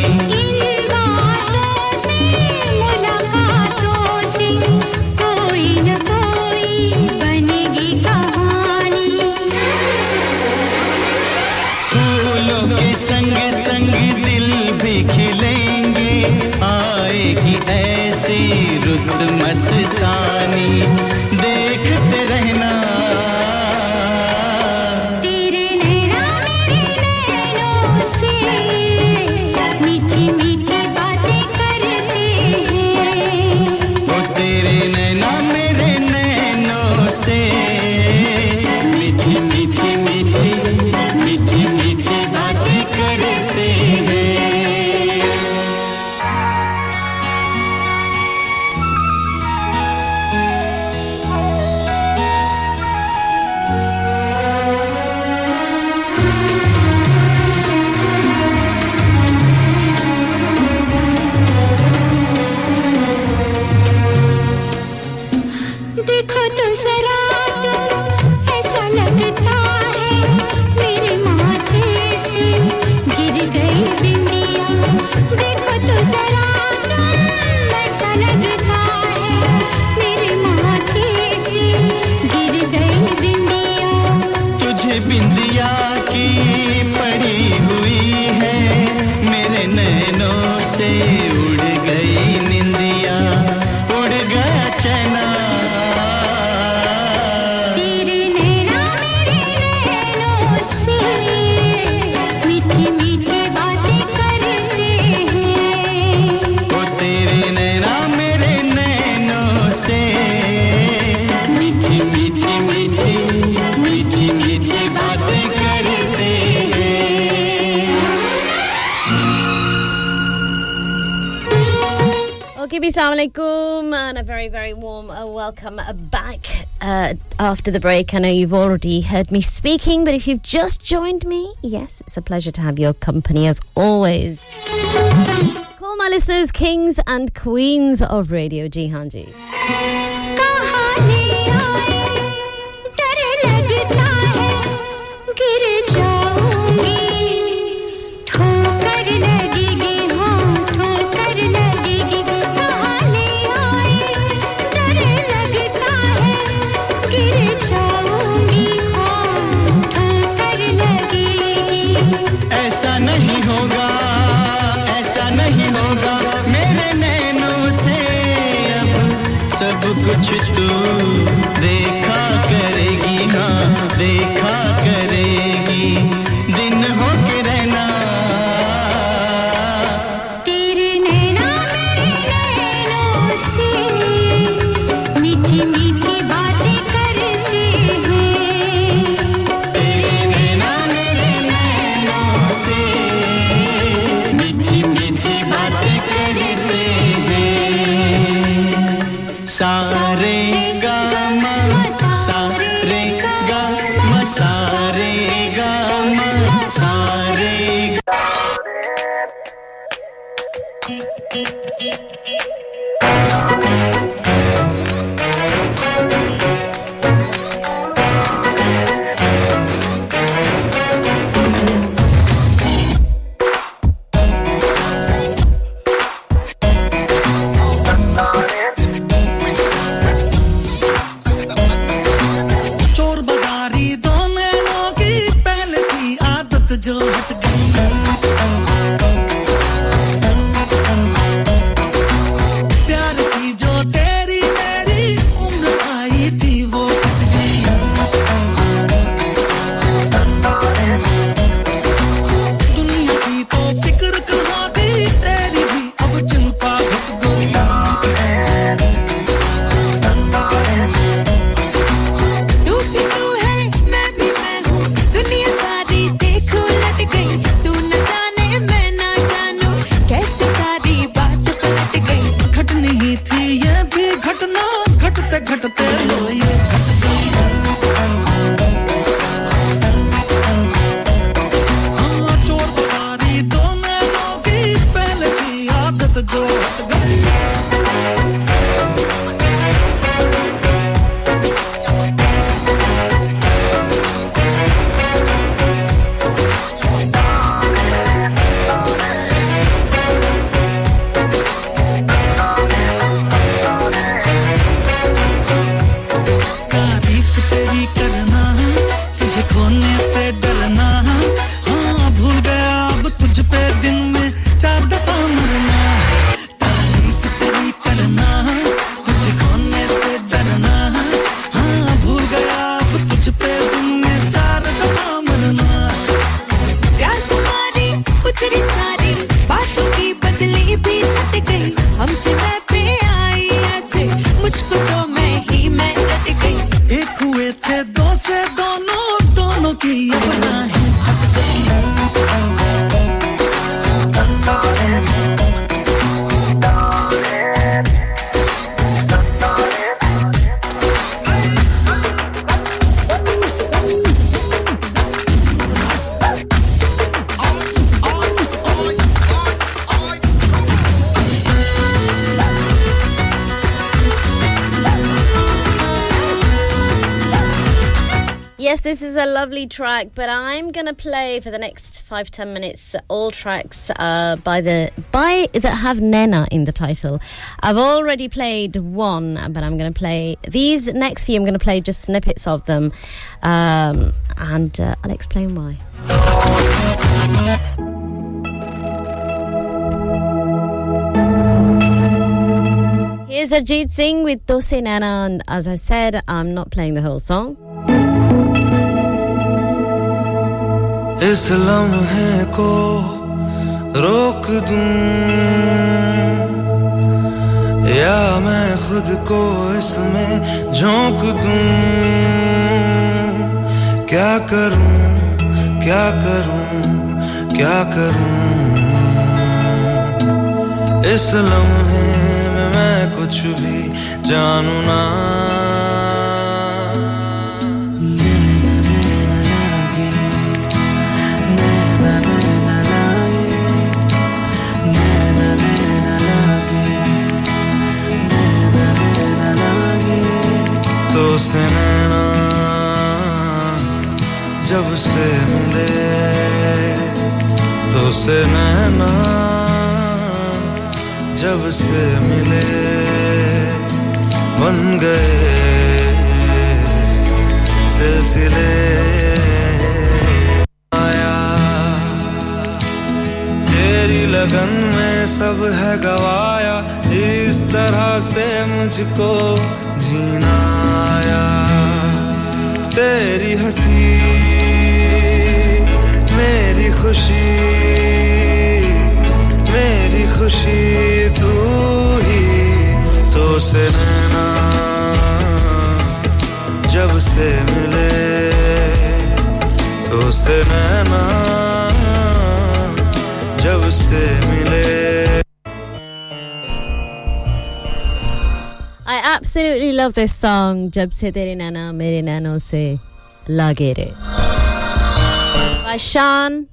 Assalamualaikum, and a very, very warm welcome back uh, after the break. I know you've already heard me speaking, but if you've just joined me, yes, it's a pleasure to have your company as always. Call my listeners kings and queens of Radio Jihanji. Yes, this is a lovely track, but I'm going to play for the next five, ten minutes all tracks uh, by the by that have Nena in the title. I've already played one, but I'm going to play these next few. I'm going to play just snippets of them, um, and uh, I'll explain why. Here's Arjit Singh with Tose Naina, and as I said, I'm not playing the whole song. Is lamhe ko rok dun ya main khud ko ismein jhonk dun, kya karun kya karun kya karun, is lamhe कुछ भी जानू ना तो से नैना जब से मिले, तो से नैना जब से मिले बन गए सिलसिले आया, तेरी लगन में सब है गवाया, इस तरह से मुझको जीना आया, तेरी हंसी मेरी खुशी मेरी खुशी तू ही, तो से नैना जब से मिले, तो से नैना जब से मिले. I absolutely love this song, Jab Se Tere Naina Mere Naino Se Lage Re by Shaan.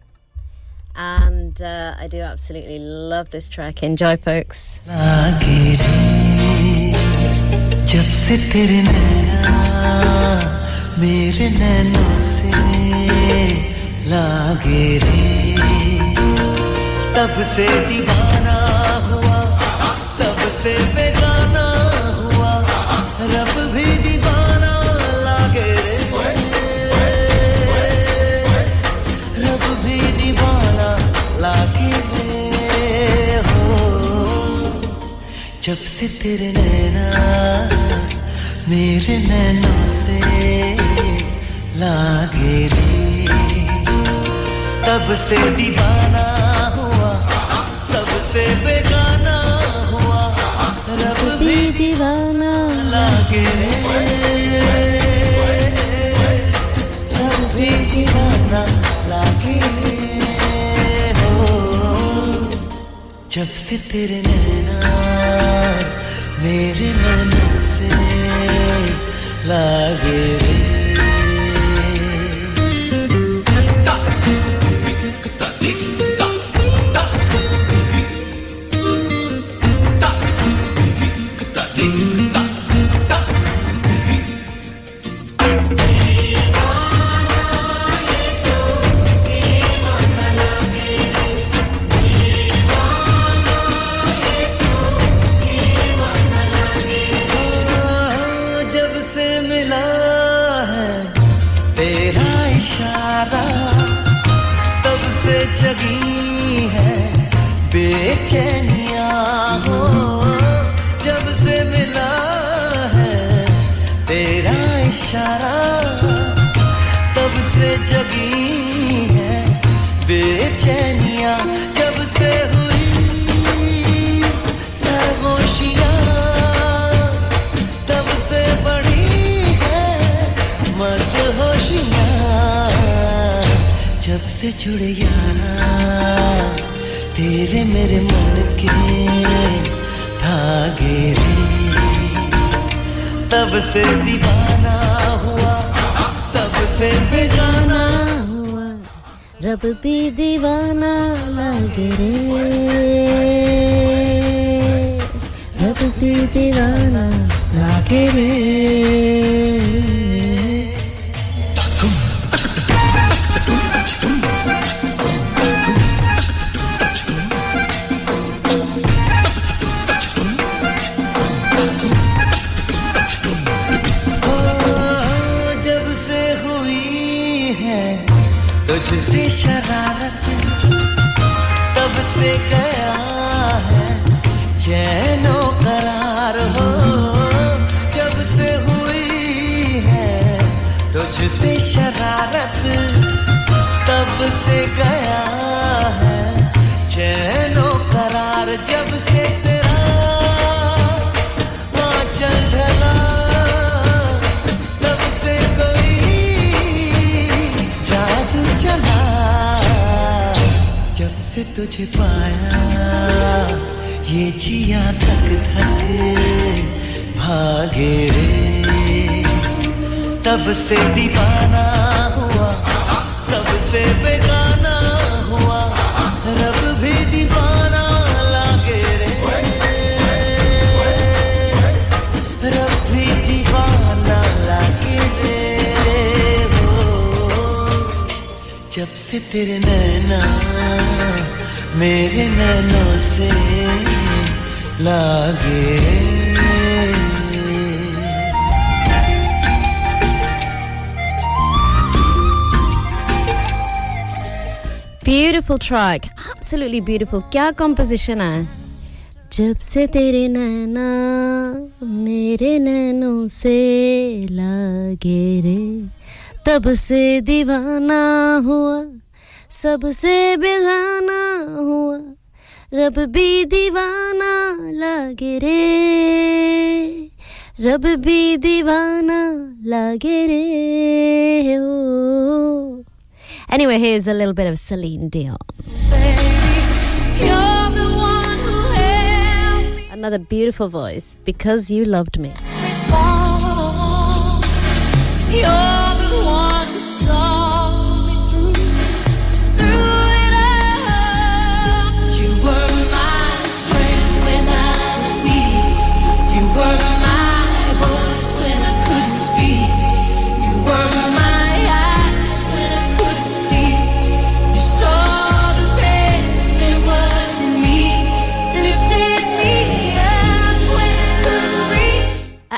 And uh, I do absolutely love this track. Enjoy, folks. जब से तेरे नैना मेरे नैनों से लागे रे, तब से दीवाना हुआ सबसे बेगाना हुआ, रब भी दीवाना लागे रे, रब भी दीवाना लागे रे हो, जब से तेरे नैना मेरे नैनों से लागे रे. जुड़े यारा तेरे मेरे मन के धागे रे, तब से दीवाना हुआ सबसे बेगाना हुआ, रब भी दीवाना लागे रे, रब भी दीवाना लागे रे. जब से शरारत तब से गया है चैनो करार हो, जब से हुई है तुझसे शरारत तब से गया है चैनो करार, जब से तुझे पाया ये जिया थक थक भागे रे, तब से दीवाना हुआ सबसे बेगाना हुआ रब भी दीवाना लागे रे, रब भी दीवाना लागे रे हो, जब से तेरे नैना मेरे नैनों से लागे beautiful track, absolutely beautiful. क्या composition है. जब से तेरे नैना मेरे नैनों से लागे रे, तब से दीवाना हुआ सबसे बेगाना हुआ रब भी दीवाना लागे रे, रब भी दीवाना लागे रे हो. Anyway, here's a little bit of Celine Dion. Another beautiful voice, Because You Loved Me.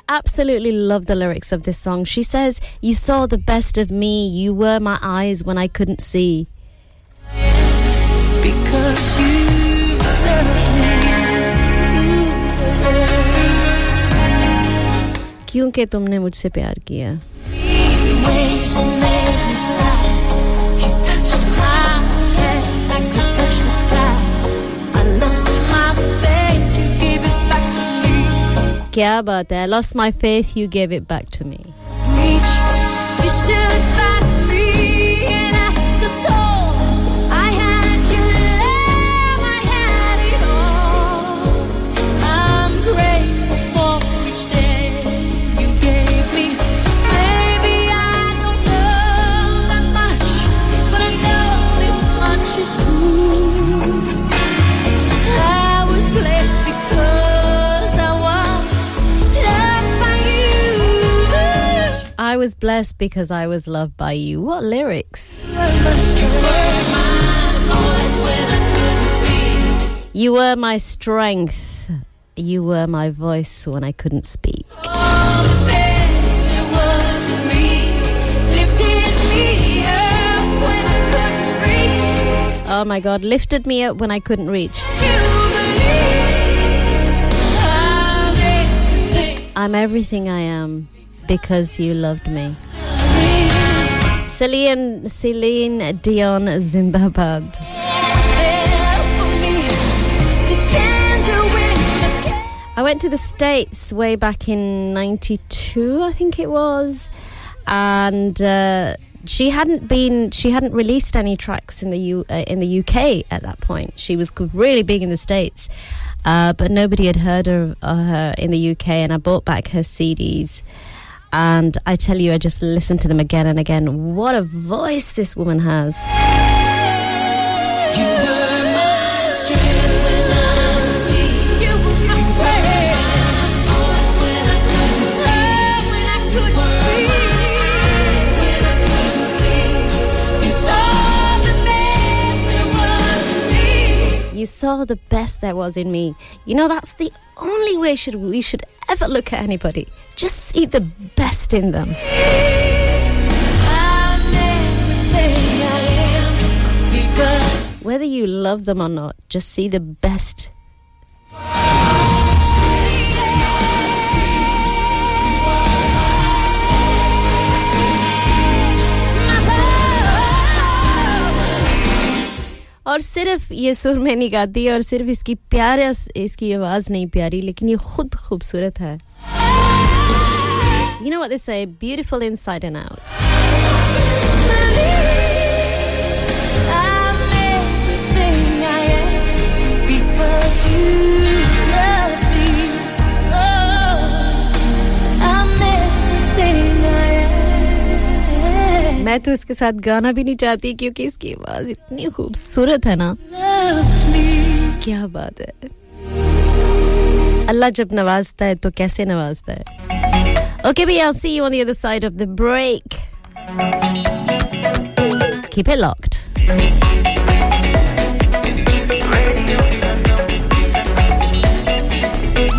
Absolutely love the lyrics of this song. She says, you saw the best of me, you were my eyes when I couldn't see. Because you loved me. क्योंकि तुमने मुझसे प्यार किया. क्या बात है. I lost my faith, you gave it back to me. Reach, you stood by me and I still told. I had your love, I had it all. I'm grateful for each day you gave me. Maybe I don't know that much, but I know this much is true. I was blessed because I was blessed because I was loved by you. What lyrics? You were my voice when I couldn't speak. You were my strength. You were my voice when I couldn't speak. All the best there was in me lifted me up when I couldn't reach. Oh my God, lifted me up when I couldn't reach. I'm everything I am. Because you loved me. Celine, Celine Dion, Zindabad. I went to the States way back in ninety-two, I think it was, and uh, she hadn't been, she hadn't released any tracks in the U, uh, in the U K at that point. She was really big in the States. Uh, but nobody had heard of her in the U K, and I bought back her C Ds. And I tell you, I just listen to them again and again. What a voice this woman has. You were my strength when I was weak. You were my voice when I couldn't see. When I couldn't see. You saw the best there was in me. You saw the best there was in me. You know, that's the only way should we should ever look at anybody. Just see the best in them. I'm everything I am. whether you love them or not, just see the best. और सिर्फ ये सुर में नहीं गाती और सिर्फ इसकी प्यारे इसकी आवाज़ नहीं प्यारी लेकिन ये खुद खूबसूरत है. You know what they say, beautiful inside and out. I'm everything I am because you love me. Oh, I'm everything I am. मैं तो इसके साथ गाना भी नहीं चाहती क्योंकि इसकी आवाज इतनी खूबसूरत है ना. क्या बात है. अल्लाह जब नवाजता है तो कैसे नवाजता है. Okay, but I'll see you on the other side of the break. Keep it locked.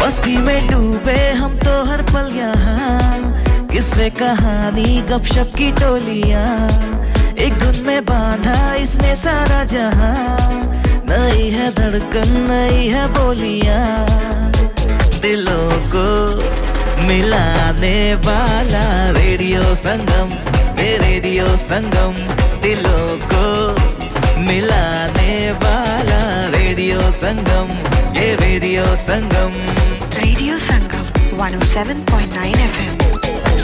मस्ती में डूबे हम तो हर पल यहाँ किससे कहानी गपशप की टोलियाँ एक धुन में बांधा इसने सारा जहाँ नई है धड़कन नई है बोलियाँ दिलों को मिलाने वाला रेडियो संगम रे रेडियो संगम दिलों को मिलाने वाला रेडियो संगम ये radio Sangam radio Sangam one oh seven point nine F M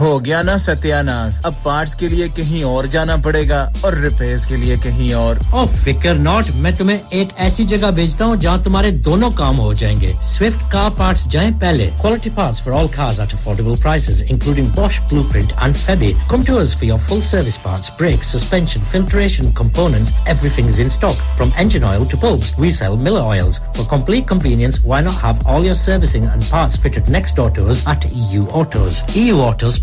हो गया ना सत्यानाश. अब पार्ट्स के लिए कहीं और जाना पड़ेगा और रिपेयर्स के लिए कहीं और. ओ फिकर नॉट, मैं तुम्हें एक ऐसी जगह भेजता हूँ जहाँ तुम्हारे दोनों काम हो जाएंगे. स्विफ्ट कार पार्ट्स जाएं पहले. Quality parts for all cars at affordable prices including Bosch, Blueprint and Febby. Come to us for your full service parts, brakes, suspension, filtration, components. Everything's in stock from engine oil to bulbs. We sell Miller oils. For complete convenience, why not have all your servicing and parts fitted next door to us at E U Autos. E U Autos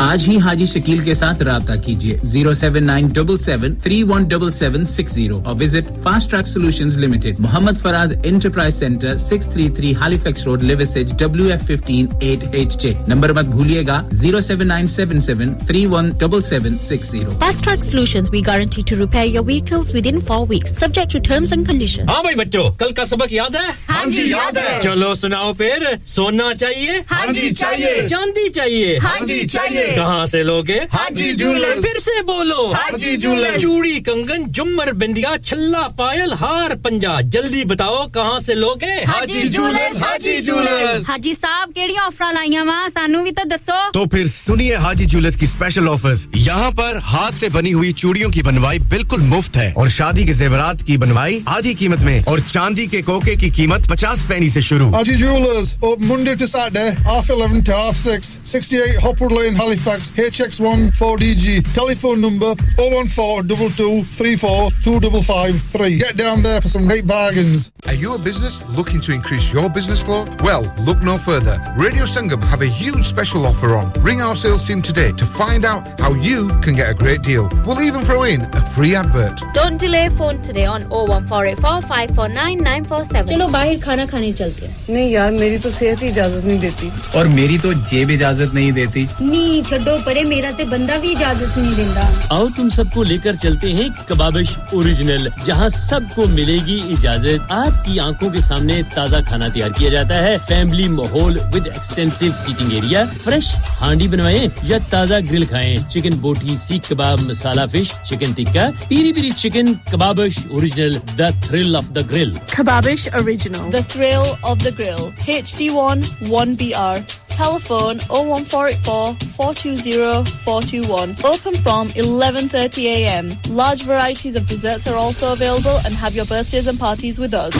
आज ही हाजी शकील के साथ राब्ता कीजिए zero seven nine seven seven three one seven seven six zero और visit fast track solutions limited, Mohammad Faraz enterprise centre, six thirty-three Halifax road, Liversedge, W F one five eight H J. Number मत भूलिएगा zero seven nine seven seven three one seven seven six zero. Fast track solutions, we guarantee to repair your vehicles within four weeks subject to terms and conditions. हां भाई बच्चों, कल का सबक याद है? हां जी याद है. चलो सुनाओ फिर. सोना चाहिए? हां जी चाहिए. चांदी चाहिए? हां जी चाहिए. कहाँ से लोगे? हाजी जूलर्स. फिर से बोलो. हाजी जूलर्स. चूड़ी कंगन जुमर बिंदिया छल्ला पायल हार पंजा. जल्दी बताओ कहाँ से लोगे? हाजी जूलर्स. हाजी जूलर्स. हाजी साहब केड़ी ऑफर लाइयां वहां सानू भी तो दसो. तो फिर सुनिए हाजी जूलर्स की स्पेशल ऑफर्स. यहाँ पर हाथ से बनी हुई चूड़ियों की बनवाई बिल्कुल मुफ्त है और शादी के जेवरात की बनवाई आधी कीमत में और चांदी के कोके की कीमत पचास पैनी से शुरू. Haji jewellers open Monday to Saturday half eleven to half six, sixty-eight Hopwood Lane, Halifax, H X one four D G. Telephone number oh one four two two three four two five five three. Get down there for some great bargains. Are you a business looking to increase your business flow? Well, look no further. Radio Sangam have a huge special offer on. Ring our sales team today to find out how you can get a great deal. We'll even throw in a free advert. Don't delay, phone today on oh one four eight four, five four nine nine four seven. चलो बाहर खाना खाने चलते हैं. नहीं यार, मेरी तो सेहत ही इजाजत नहीं देती. और मेरी तो जेब इजाजत नहीं देती. नी छड़ो परे मेरा ते बंदा भी इजाजत नहीं देता. आओ तुम सबको लेकर चलते हैं कबाबिश ओरिजिनल, जहां सबको मिलेगी इजाजत. आप आपकी आंखों के सामने ताज़ा खाना तैयार किया जाता है। फैमिली माहौल with extensive seating area. Fresh handi बनवाएं या ताज़ा ग्रिल खाएं। Chicken boti, seekh kebab, masala fish, chicken tikka, Piri Piri chicken, Kababish original, the thrill of the grill. Kababish original, the thrill of the grill. H D one one B R Telephone oh one four eight four, four two oh, four two one. Open from eleven thirty a m. Large varieties of desserts are also available, and have your birthdays and parties with us.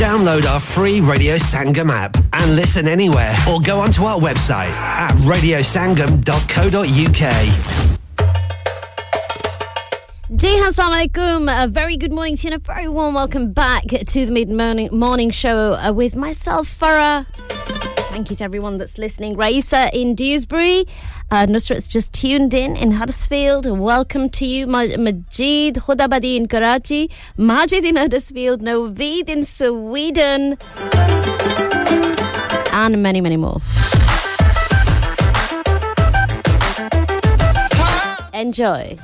Download our free Radio Sangam app and listen anywhere, or go onto our website at radio sangam dot co dot u k. Jee haan, assalamualaikum. A very good morning to you, and a very warm welcome back to the mid-morning morning show with myself, Farah. Thank you to everyone that's listening. Raisa in Dewsbury. Uh, Nusrat's just tuned in in Huddersfield. Welcome to you. Majid Khudabadi in Karachi. Majid in Huddersfield. Navid in Sweden. And many, many more. Enjoy.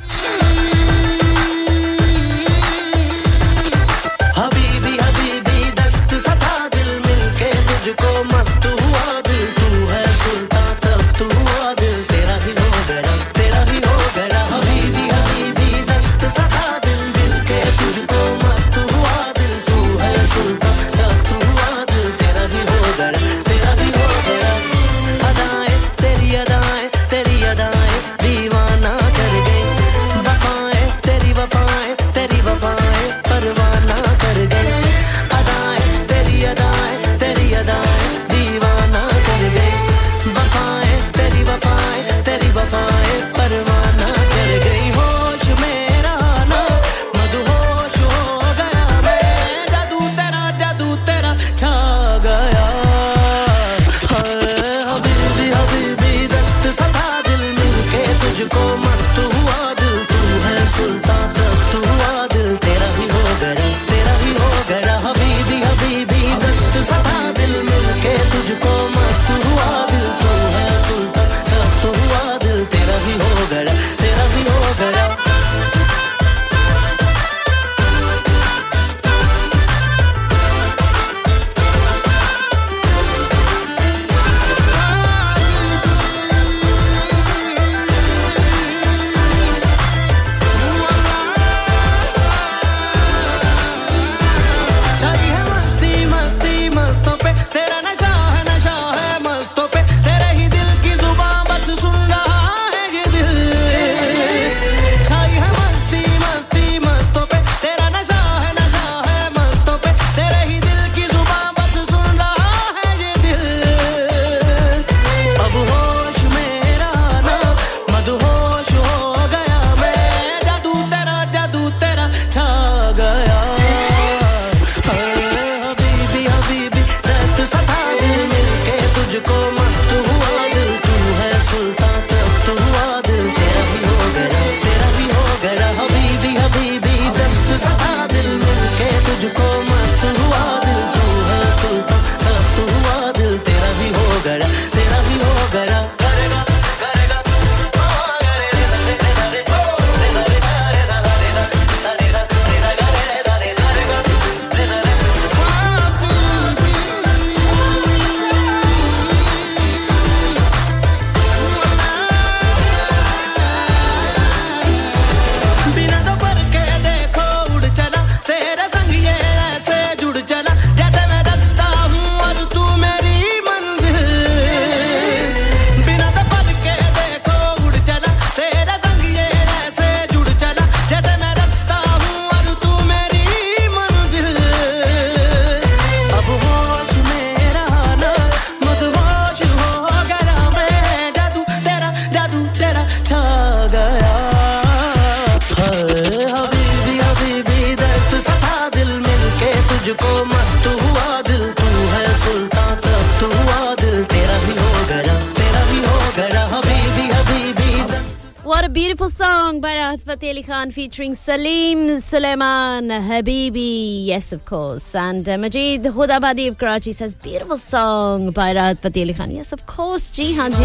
Featuring Salim Suleiman Habibi, yes, of course. And uh, Majid Khudabadi of Karachi says, beautiful song by Rahat Fateh Ali Khan. Yes, of course. Ji haan ji,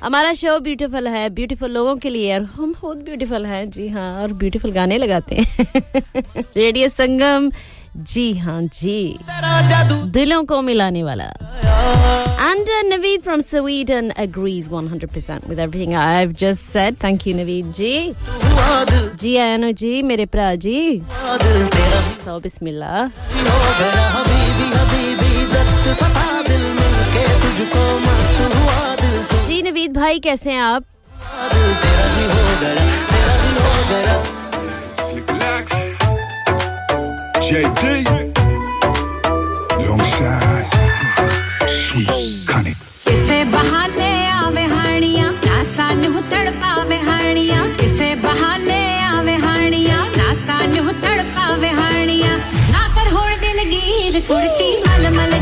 hamara show beautiful hai, beautiful logon ke liye, aur hum khud beautiful hai. Ji haan, aur beautiful gaane lagate hain. Radio Sangam जी हाँ जी, दिलों को मिलाने वाला. And uh, Naveed from Sweden agrees one hundred percent with everything I've just said. Thank you, Naveed ji. Ji aano ji, mere pra ji. So bismillah. जी नवीद भाई कैसे हैं आप? किसे बहाने आवे हानिया ना सान हुतड़ पावे हानिया, किसे बहाने आवे हानिया ना सान हुतड़ पावे हानिया, ना कर होड़ दिलगीर कुर्ती अलमल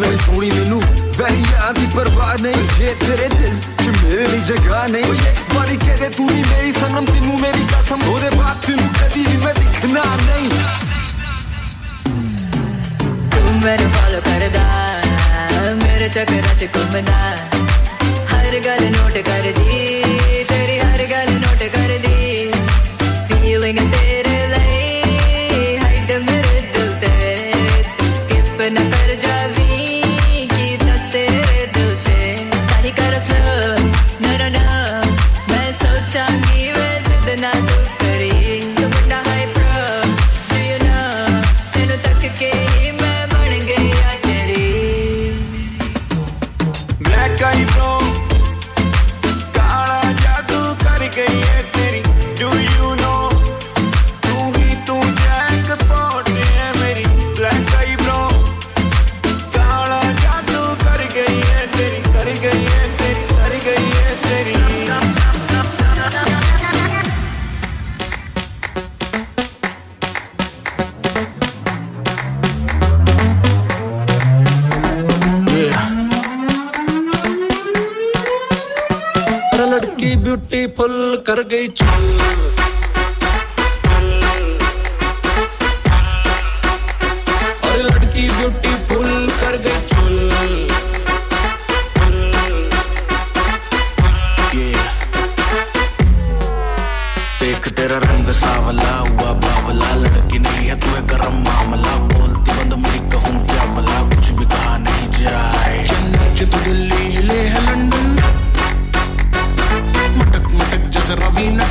لا يسعوني منو فهي عندي برفعني جيت تردل جمهري جقاني مالي كده توني ميري سنم تنو ميري قسم هوري بعد تنو كديري مالي كنعني تم ميري فالو كردا ميري چكراچ كمدا هر گل نوٹ کر دی تیری ہر گل نوٹ کر دی feeling تیرے कर गई चूल और लड़की ब्यूटीफुल कर गई चूल yeah. देख तेरा रंग सावला हुआ बावला लड़की नहीं है तू है गरम मामला बोलती बंद मैं कहूँ क्या भला कुछ भी कहा नहीं जाए कि तू दिल्ली हिले है London Ravina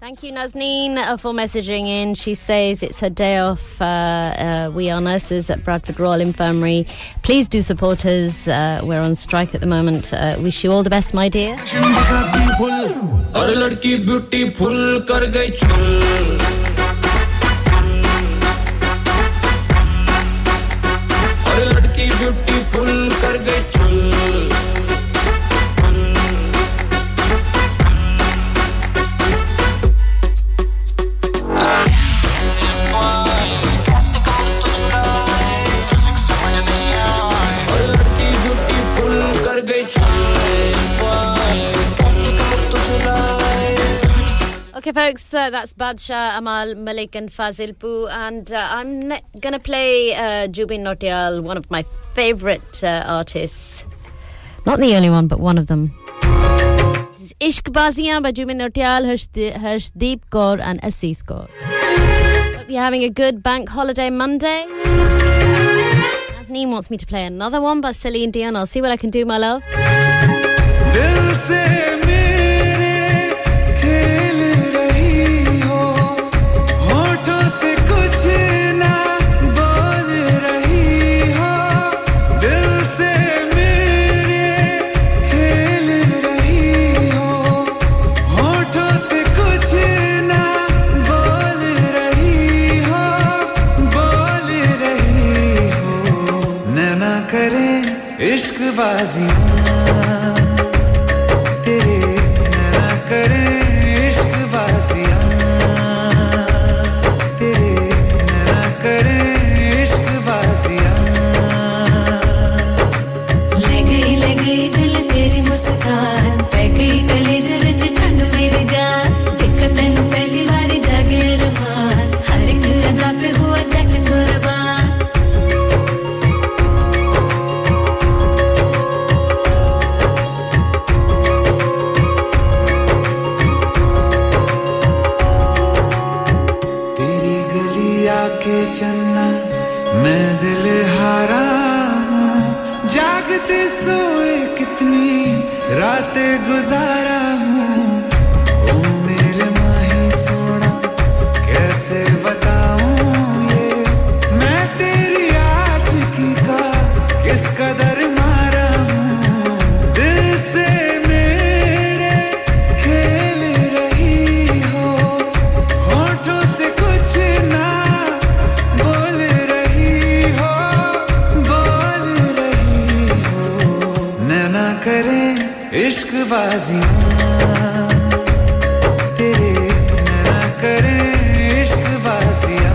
Thank you, Nazneen, for messaging in. She says it's her day off. Uh, uh, we are nurses at Bradford Royal Infirmary. Please do support us. Uh, we're on strike at the moment. Uh, wish you all the best, my dear. Okay, folks, uh, that's Badshah, Amal, Malik and Fazilpur, and uh, I'm ne- going to play uh, Jubin Nautiyal, one of my favourite uh, artists. Not the only one, but one of them. This is Ishq Baziyan by Jubin Nautiyal, Harshdeep Kaur and Assis Kaur. Hope you're having a good bank holiday Monday. Nazneen wants me to play another one by Celine Dion. I'll see what I can do, my love. Dil se से कुछ ना बोल रही हो दिल से मेरे खेल रही हो होठों से कुछ ना बोल रही हो बोल रही हो ना करें इश्क बाजियां तेरे ना करें इश्क बाजियां चन्ना मैं दिल हारा हूँ जागते सोए कितनी रातें गुजारा हूँ ओ मेरे माही सोना कैसे बताऊँ ये मैं तेरी आशिकी का किस कदर मारा हूँ दिल से मेरे खेल रही हो होठों से कुछ ना इश्क बाजियां तेरे ना करें इश्क बाजियां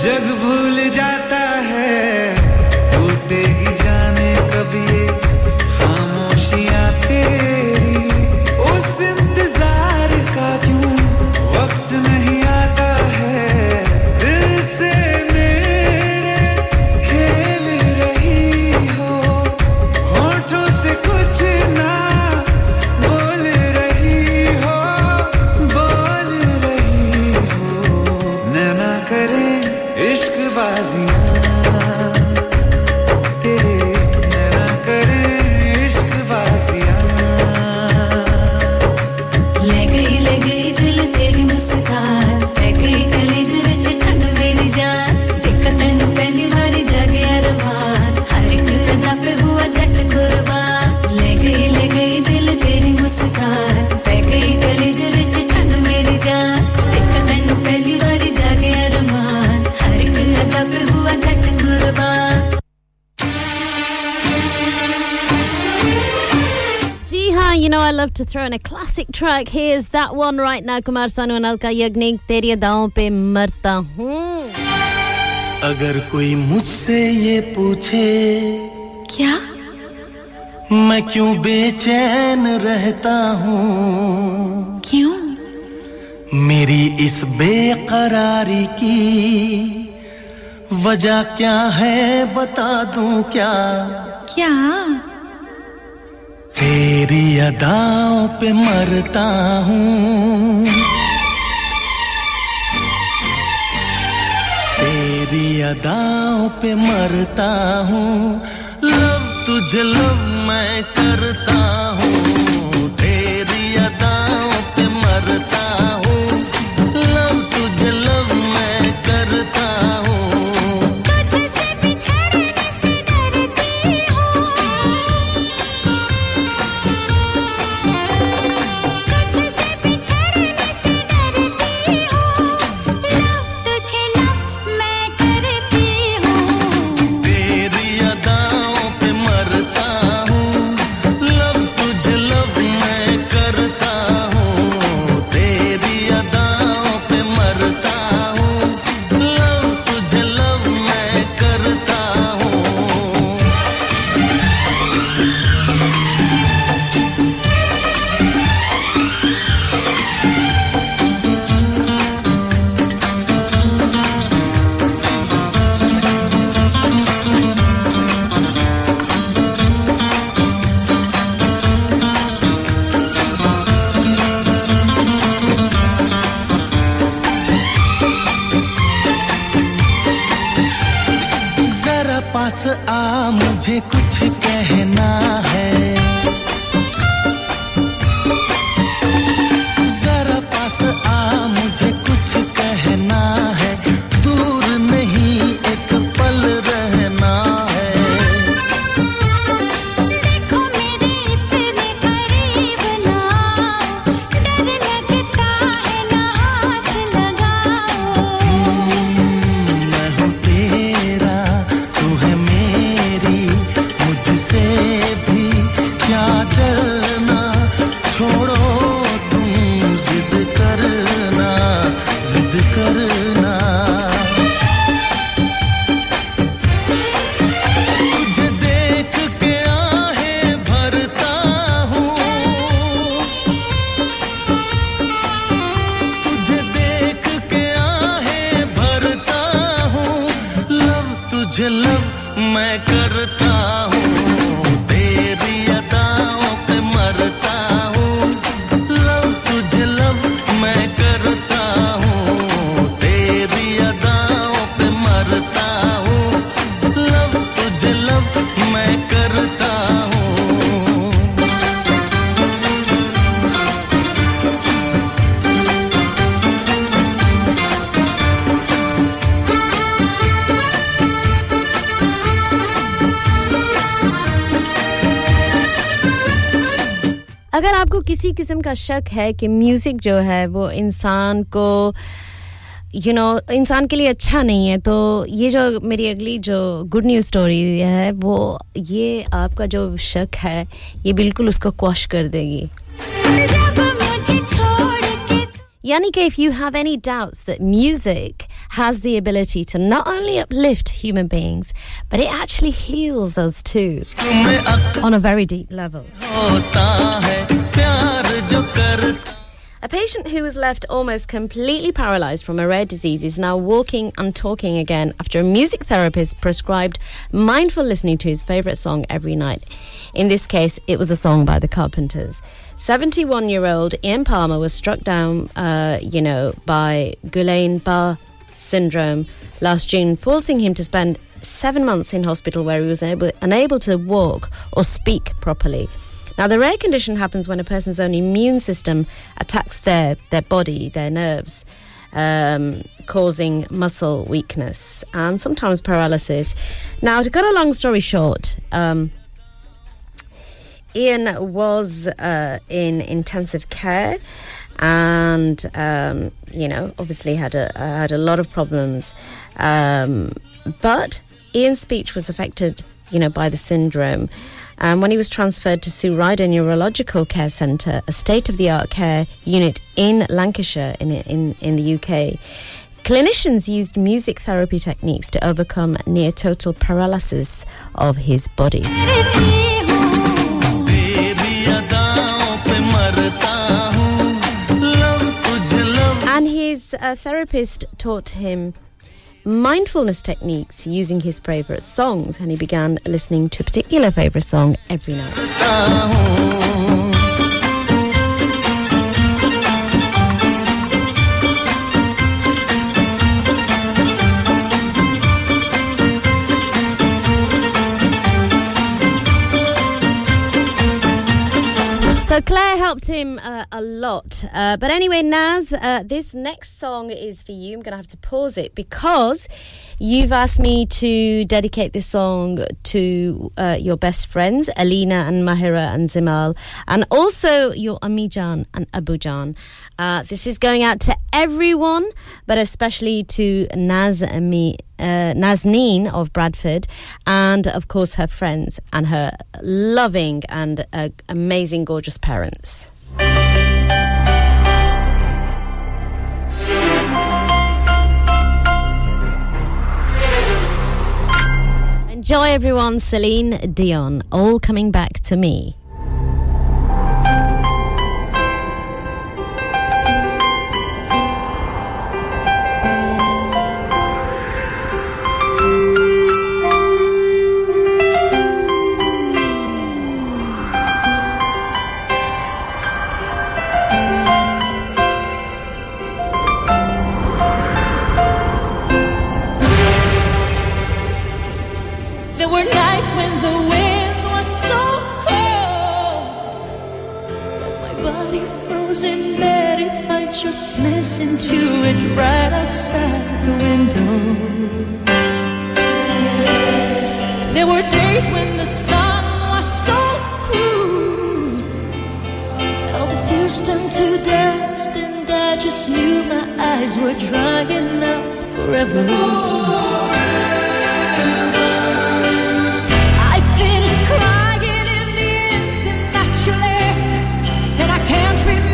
जग भूल जाता है, टूटेगी जाने कब ये खामोशियां तेरी। उस इंतजार का क्यों वक्त नहीं आता है, दिल से मेरे खेल रही हो, होठों से कुछ ना बोल रही हो, बोल रही हो। नैना करे इश्क बाजियां तेरे, नैना करे इश्क बाजियां। ले गई ले गई दिल तेरी मुस्कान, ले गई कलेजे विच ठंड मेरी जान। देखा तैनू पहली बारी जागे अरमान, हर एक अदा पे हुआ जट कुर्बान। ले गई ले गई दिल तेरी मुस्कान, ले गई कलेजे विच ठंड मेरी जान। देखा तैनू पहली बारी जागे अरमान, कब हुआ जट कुर्बान। You know, I love to throw in a classic track. Here's that one right now, Kumar Sanu and Alka Yagnik, तेरी अदाओं पे मरता हूँ। अगर कोई मुझसे ये पूछे क्या मैं क्यों बेचैन रहता हूँ, क्यों मेरी इस बेकरारी की वजह क्या है, बता दूं क्या क्या तेरी अदाओं पे मरता हूँ, तेरी अदाओं पे मरता हूँ। लव तुझे लव मैं करता हूँ, तेरी अदाओं पे मरता हूँ। लव तुझे लव मैं करता हूँ, मुझे कुछ कहना है, जरा पास आ मुझे कुछ कहना है। दूर नहीं एक पल रहना है, देखो मेरे इतने करीब ना, डर लगता है ना हाथ लगाओ। मैं हूँ तेरा तू है मेरी, मुझसे भी क्या डरना, छोड़ो तुम जिद करना, जिद करना। तुझे देख के आहें भरता हूँ, तुझे देख के आहें भरता हूँ। लव तुझे लव मैं करता हूँ, तेरी अदाओं पे मरता हूँ। लव तुझे लव मैं करता हूँ, तेरी अदाओं पे मरता हूँ। लव तुझे लव मैं करता हूँ। अगर आपको किसी किस्म का शक है कि म्यूज़िक जो है वो इंसान को यू नो इंसान के लिए अच्छा नहीं है, तो ये जो मेरी अगली जो गुड न्यूज़ स्टोरी है वो ये आपका जो शक है ये बिल्कुल उसको क्वॉश कर देगी। यानी कि if you have any doubts that music has the ability to not only uplift human beings, but it actually heals us too on a very deep level. A patient who was left almost completely paralysed from a rare disease is now walking and talking again after a music therapist prescribed mindful listening to his favourite song every night. In this case, it was a song by the Carpenters. seventy-one-year-old Ian Palmer was struck down, uh, you know, by Guillain-Barré syndrome last June, forcing him to spend seven months in hospital where he was able, unable to walk or speak properly. Now, the rare condition happens when a person's own immune system attacks their, their body, their nerves, um, causing muscle weakness and sometimes paralysis. Now, to cut a long story short, um, Ian was uh, in intensive care and, um, you know, obviously had a, had a lot of problems. Um, but Ian's speech was affected, you know, by the syndrome. Um, when he was transferred to Sue Ryder Neurological Care Centre, a state-of-the-art care unit in Lancashire in, in, in the U K, clinicians used music therapy techniques to overcome near-total paralysis of his body. And his uh, therapist taught him mindfulness techniques using his favourite songs, and he began listening to a particular favourite song every night. So Claire helped him uh, a lot. Uh, but anyway, Naz, uh, this next song is for you. I'm going to have to pause it because you've asked me to dedicate this song to uh, your best friends, Alina and Mahira and Zimal, and also your Ammijan and Abujan. Uh, this is going out to everyone, but especially to Naz and me. Uh, Nazneen of Bradford, and of course her friends and her loving and uh, amazing, gorgeous parents. Enjoy, everyone. Celine Dion, All Coming Back to Me. Just listen to it right outside the window. There were days when the sun was so cool, all the tears turned to dust, and I just knew my eyes were drying out forever. I finished crying in the instant that you left, and I can't remember.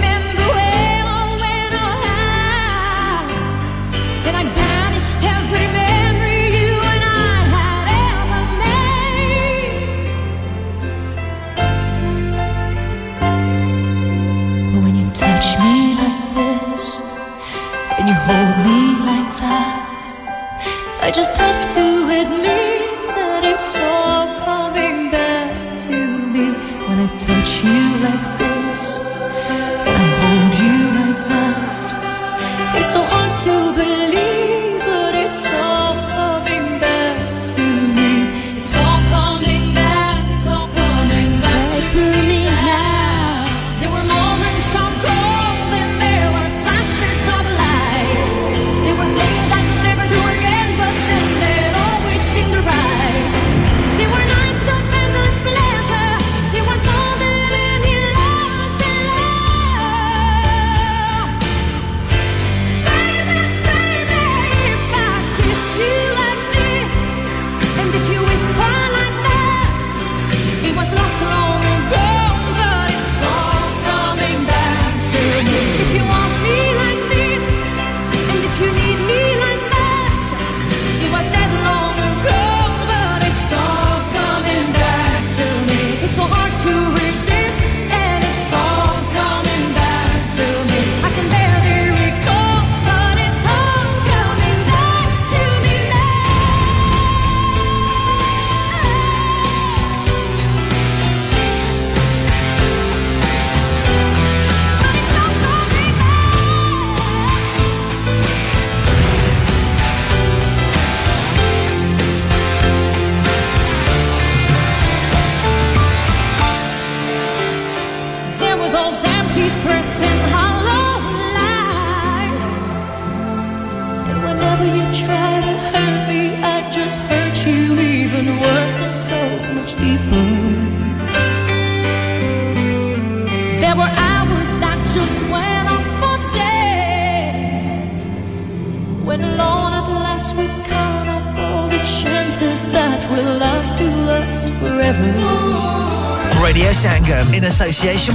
Hold me like that. I just have to admit that it's all coming back to me when I touch you like this and I hold you like that. It's so hard to believe, but it's all coming back to me. It's all coming back. It's all coming back to me now. There were moments of gold and there were flashes of light. Things I could never do again, but then they'd always seem to right. There were nights of endless pleasure. There was more than any loss in love. Baby, baby, when you try to hurt me, I just hurt you even worse and so much deeper. There were hours that just went on for days, when alone at last we count up all the chances that will last to us forever. Radio Sangam, in association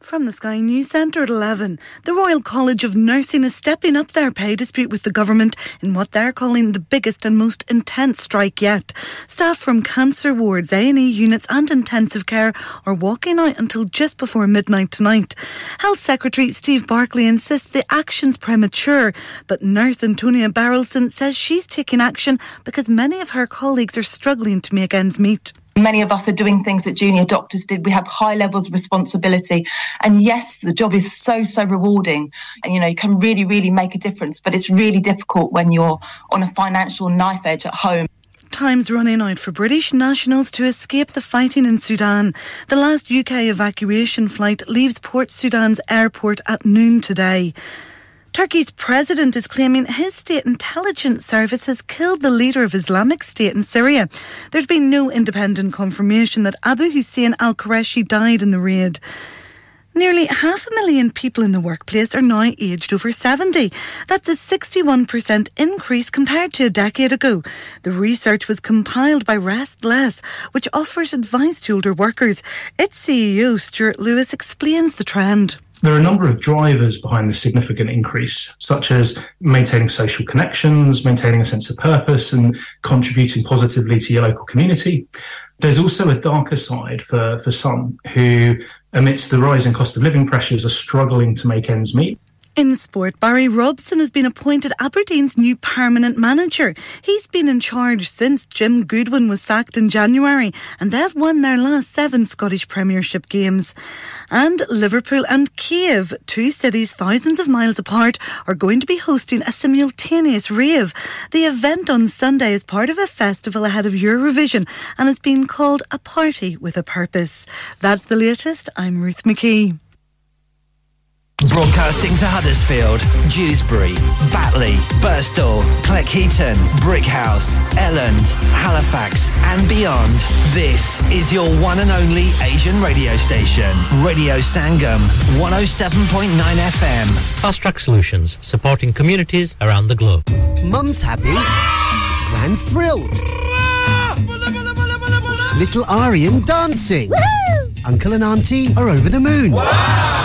From the Sky News Centre at eleven, the Royal College of Nursing is stepping up their pay dispute with the government in what they're calling the biggest and most intense strike yet. Staff from cancer wards, A and E units and intensive care are walking out until just before midnight tonight. Health Secretary Steve Barclay insists the action's premature, but nurse Antonia Barrelson says she's taking action because many of her colleagues are struggling to make ends meet. Many of us are doing things that junior doctors did. We have high levels of responsibility. And yes, the job is so, so rewarding. And, you know, you can really, really make a difference. But it's really difficult when you're on a financial knife edge at home. Time's running out for British nationals to escape the fighting in Sudan. The last U K evacuation flight leaves Port Sudan's airport at noon today. Turkey's president is claiming his state intelligence service has killed the leader of Islamic State in Syria. There's been no independent confirmation that Abu Hussein al-Qureshi died in the raid. Nearly half a million people in the workplace are now aged over seventy. That's a sixty-one percent increase compared to a decade ago. The research was compiled by Rest Less, which offers advice to older workers. Its C E O, Stuart Lewis, explains the trend. There are a number of drivers behind this significant increase, such as maintaining social connections, maintaining a sense of purpose, and contributing positively to your local community. There's also a darker side for, for some who, amidst the rising cost of living pressures, are struggling to make ends meet. In sport, Barry Robson has been appointed Aberdeen's new permanent manager. He's been in charge since Jim Goodwin was sacked in January, and they've won their last seven Scottish Premiership games. And Liverpool and Kiev, two cities thousands of miles apart, are going to be hosting a simultaneous rave. The event on Sunday is part of a festival ahead of Eurovision and has been called A Party with a Purpose. That's the latest. I'm Ruth McKee. Broadcasting to Huddersfield, Dewsbury, Batley, Birstall, Cleckheaton, Brickhouse, Elland, Halifax and beyond. This is your one and only Asian radio station. Radio Sangam, one oh seven point nine F M. Fast Track Solutions, supporting communities around the globe. Mum's happy. Grand's thrilled. Little Aryan dancing. Woohoo! Uncle and Auntie are over the moon. Wow!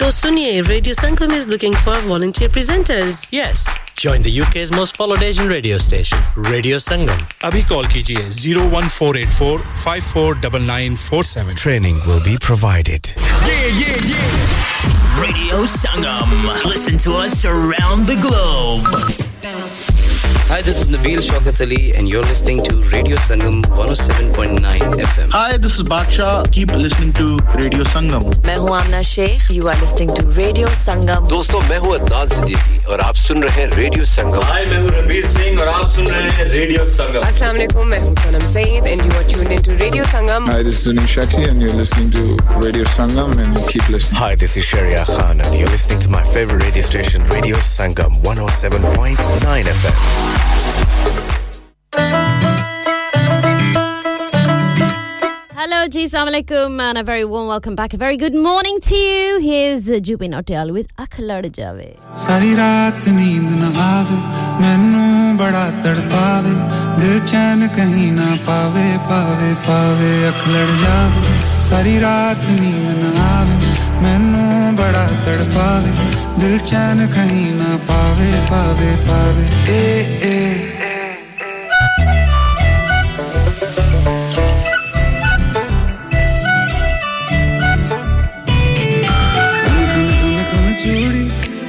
तो सुनिए, radio Sangam is looking for volunteer presenters. Yes, join the U K's most followed Asian radio station, Radio Sangam. Abhi call kijiye oh one four eight four, five four nine nine four seven. Training will be provided. Yeah, yeah, yeah. Radio Sangam. Listen to us around the globe. Bounce. Hi, this is Nabeel Shaukat Ali and you're listening to Radio Sangam one oh seven point nine F M. Hi, this is Baksha. Keep listening to Radio Sangam. मैं हूँ आमना Sheikh. You are listening to Radio Sangam. दोस्तों, मैं हूँ अदनान सिद्दीकी और आप सुन रहे हैं Radio Sangam. Hi, मैं हूँ रणबीर सिंह और आप सुन रहे हैं Radio Sangam. अस्सलाम वालेकुम, मैं हूँ सनम Saeed and you are tuned into Radio Sangam. Hi, this is Zunin Shakshi and you're listening to Radio Sangam and you keep listening. Hi, this is Sharia Khan and you're listening to my favorite radio station, Radio Sangam one oh seven point nine F M. Hello, Ji, Assalamu Alaikum, and a very warm welcome back. A very good morning to you. Here's Jubin Nautiyal with Akh Lad Jaave. Sari raat neend na aave, mainu bada tadpaave, dil chain kahin na paave, paave, paave, akh lad jaave. Sari raat neend na aave, mainu bada tadpaave, dil chain kahin na paave, paave, paave. Eh eh.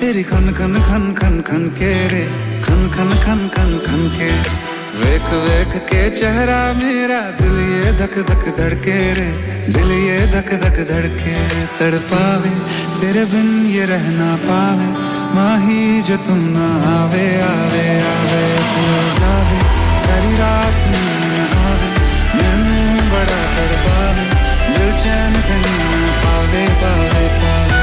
तेरी खन खन खन खन खन के रे खन खन खन खन खन के वेख वेख के चेहरा मेरा दिल ये धक धक धड़के रे दिल ये धक धक धड़के तड़पावे तेरे बिन ये रह ना पावे माही जो तुम ना आवे आवे आवे तू जावे सारी रात नींद ना आवे मैनू बड़ा तड़पावे दिल चैन कहीं ना पावे पावे पावे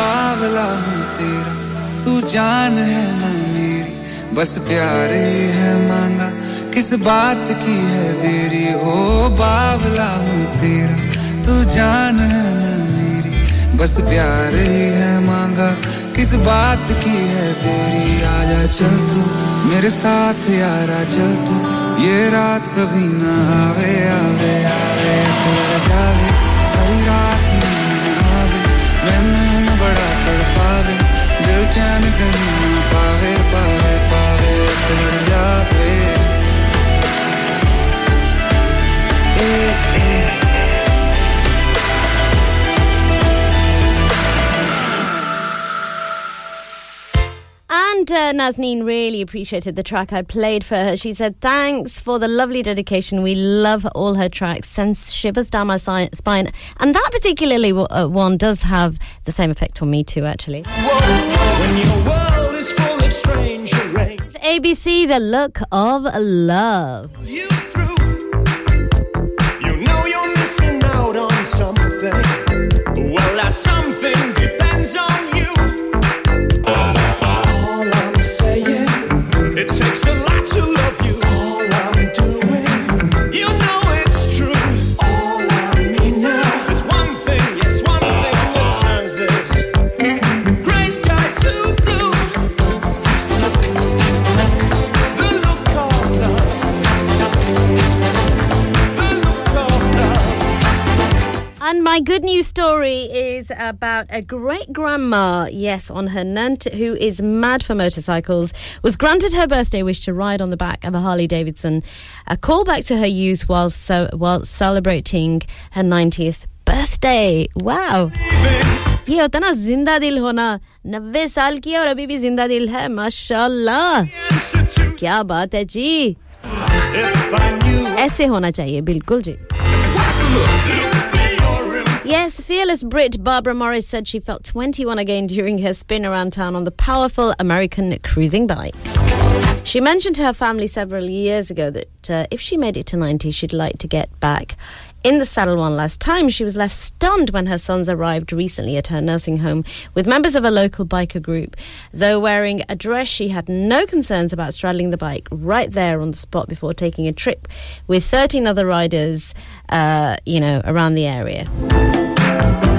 बावला हूँ तेरा तू जान है ना मेरी बस प्यार ही है मांगा किस बात की है देरी ओ बावला हूँ तेरा तू जान है ना मेरी बस प्यार ही है मांगा किस बात की है देरी आजा चल तू मेरे साथ यारा चल तू ये रात कभी ना आवे आवे आवे तू जावे सारी रात dil chan karna paave paave paave tar jaave eh eh and uh, Nazneen really appreciated the track I played for her. She said thanks for the lovely dedication. We love all her tracks, sends shivers down my spine, and that particularly one does have the same effect on me too, actually. Whoa, when your world is full of strange array. It's A B C, The Look of Love. You through, you know you're missing out on something. Well, that something depends on you. my good news story is about a great-grandma, yes, on her nant, who is mad for motorcycles, was granted her birthday wish to ride on the back of a Harley-Davidson, a callback to her youth while, so, while celebrating her ninetieth birthday. Wow. ये होता ना जिंदा दिल होना, नब्बे साल की और अभी भी जिंदा दिल है, माशाल्लाह, क्या बात है जी, ऐसे होना चाहिए, बिल्कुल जी. Yes, fearless Brit Barbara Morris said she felt twenty-one again during her spin around town on the powerful American cruising bike. She mentioned to her family several years ago that uh, if she made it to ninety, she'd like to get back in the saddle one last time. She was left stunned when her sons arrived recently at her nursing home with members of a local biker group. Though wearing a dress, she had no concerns about straddling the bike right there on the spot before taking a trip with thirteen other riders, uh, you know, around the area.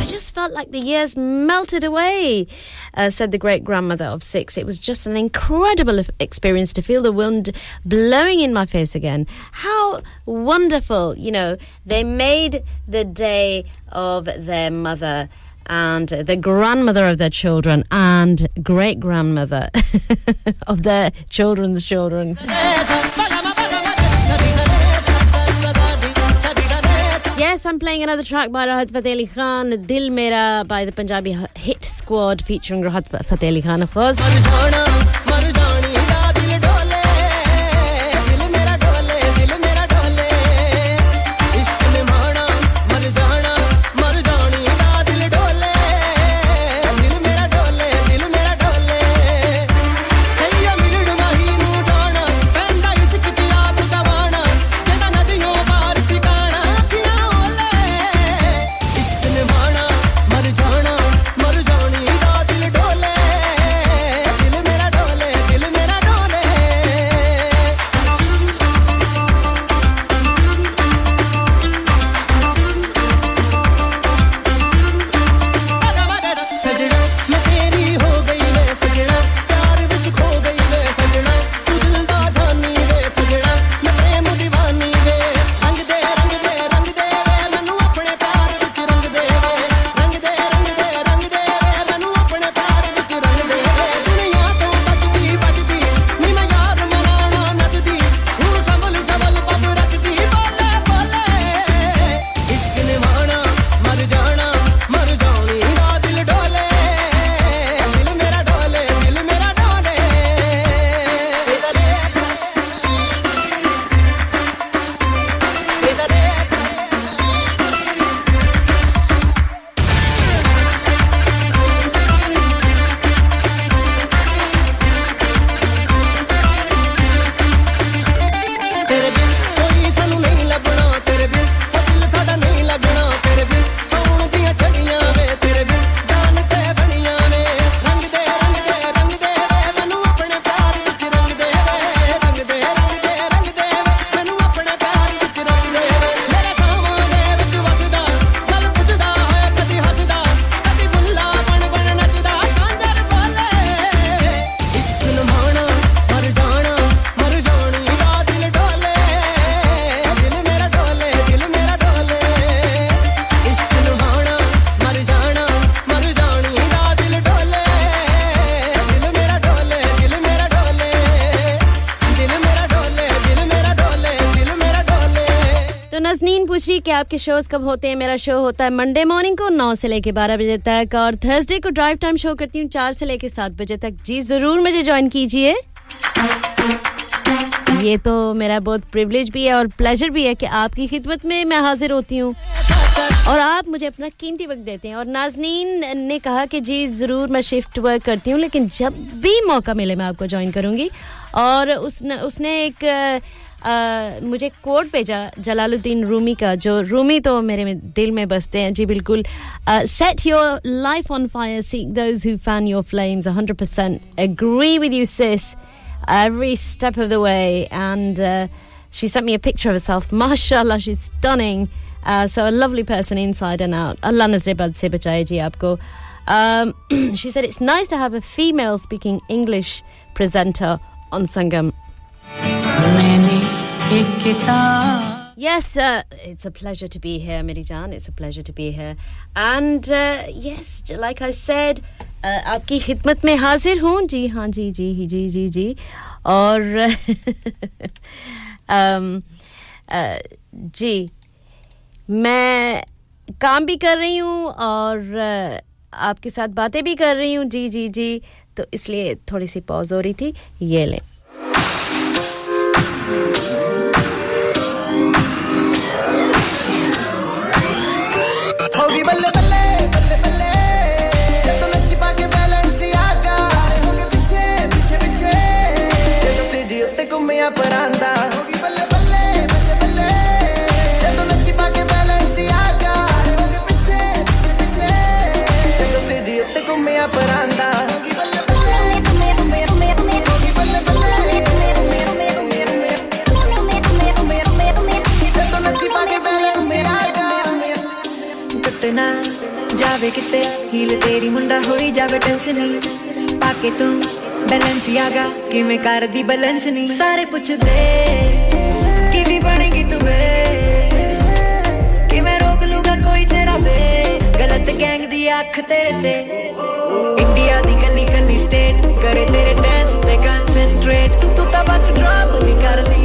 I just felt like the years melted away, uh, said the great-grandmother of six. It was just an incredible experience to feel the wind blowing in my face again. How wonderful, you know, they made the day of their mother and the grandmother of their children and great-grandmother of their children's children. Yes, I'm playing another track by Rahat Fateh Ali Khan, Dil Mera, by the Punjabi Hit Squad, featuring Rahat Fateh Ali Khan, of course. कि आपके shows कब होते हैं. मेरा show होता है Monday morning को नौ से लेके बारह बजे तक और थर्सडे को ड्राइव टाइम शो करती हूँ चार से लेके सात बजे तक. जी जरूर मुझे ज्वाइन कीजिए. ये तो मेरा बहुत प्रिविलेज भी है और प्लेजर भी है कि आपकी खिदमत में मैं हाजिर होती हूँ और आप मुझे अपना कीमती वक्त देते हैं. और नाज़नीन ने कहा कि जी ज़रूर मैं शिफ्ट वर्क करती हूँ लेकिन जब भी मौका मिले मैं आपको ज्वाइन करूँगी. और उसने उसने एक आ, मुझे कोट भेजा जलालुद्दीन रूमी का, जो रूमी तो मेरे में, दिल में बसते हैं जी बिल्कुल. Set your life on fire, seek those who fan your flames. one hundred percent agree with you, sis, every step of the way. And uh, she sent me a picture of herself. Mashallah, she's stunning. Uh, so a lovely person inside and out. Allah nazrebad se bachaye ji aapko. Um, she said it's nice to have a female speaking English presenter on Sangam. Yes, uh, it's a pleasure to be here, Mirijan. It's a pleasure to be here. And uh, yes, like I said, आपकी खिदमत में हाजिर हूँ. जी हाँ, जी जी जी जी जी और जी मैं काम भी कर रही हूँ और आपके साथ बातें भी कर रही हूँ. जी जी जी तो इसलिए थोड़ी सी पॉज हो रही थी. ये लें. किते हील तेरी मुंडा होई जावे टेंशन नहीं पाके तू बैलेंस यागा कि मैं कर दी बैलेंस नहीं सारे पूछ दे किदी बनेगी तू बे कि मैं रोक लूंगा कोई तेरा बे गलत गैंग दी आंख तेरे ते इंडिया दी गली गली स्टेट करे तेरे डांस ते कंसंट्रेट तू तो बस ड्रॉप दी कर दी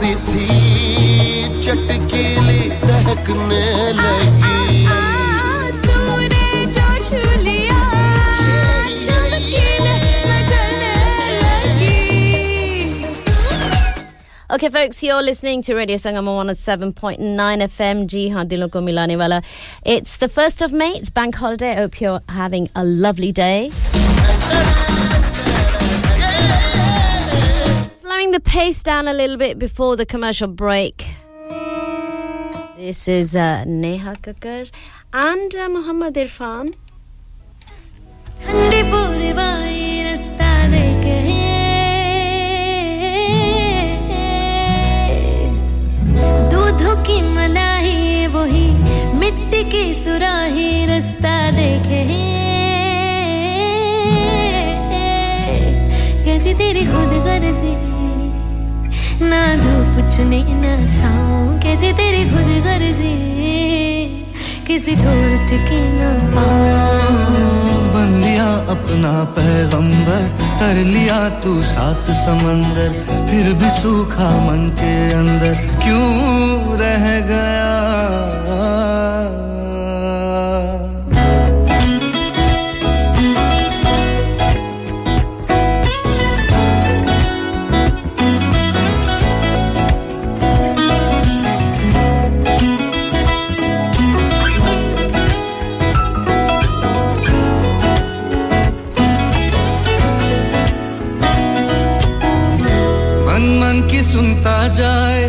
सिद्धि चटकीली दहकने लगी। तूने जो छू लिया चमकीले मचलने लगी। Okay, folks, you're listening to Radio Sangamo one oh seven point nine F M, Ji Haan Dilon Ko Milane Wala. It's the first of May. It's bank holiday. I hope you're having a lovely day. The pace down a little bit before the commercial break. This is uh, Neha Kakkar and uh, Muhammad Irfan. ना धूप चुने ना छाऊं कैसे तेरी खुद गर्जी किसी छोर टिके ना पाऊं। बन लिया अपना पैगंबर तर लिया तू सात समंदर फिर भी सूखा मन के अंदर क्यों रह गया। सुनता जाए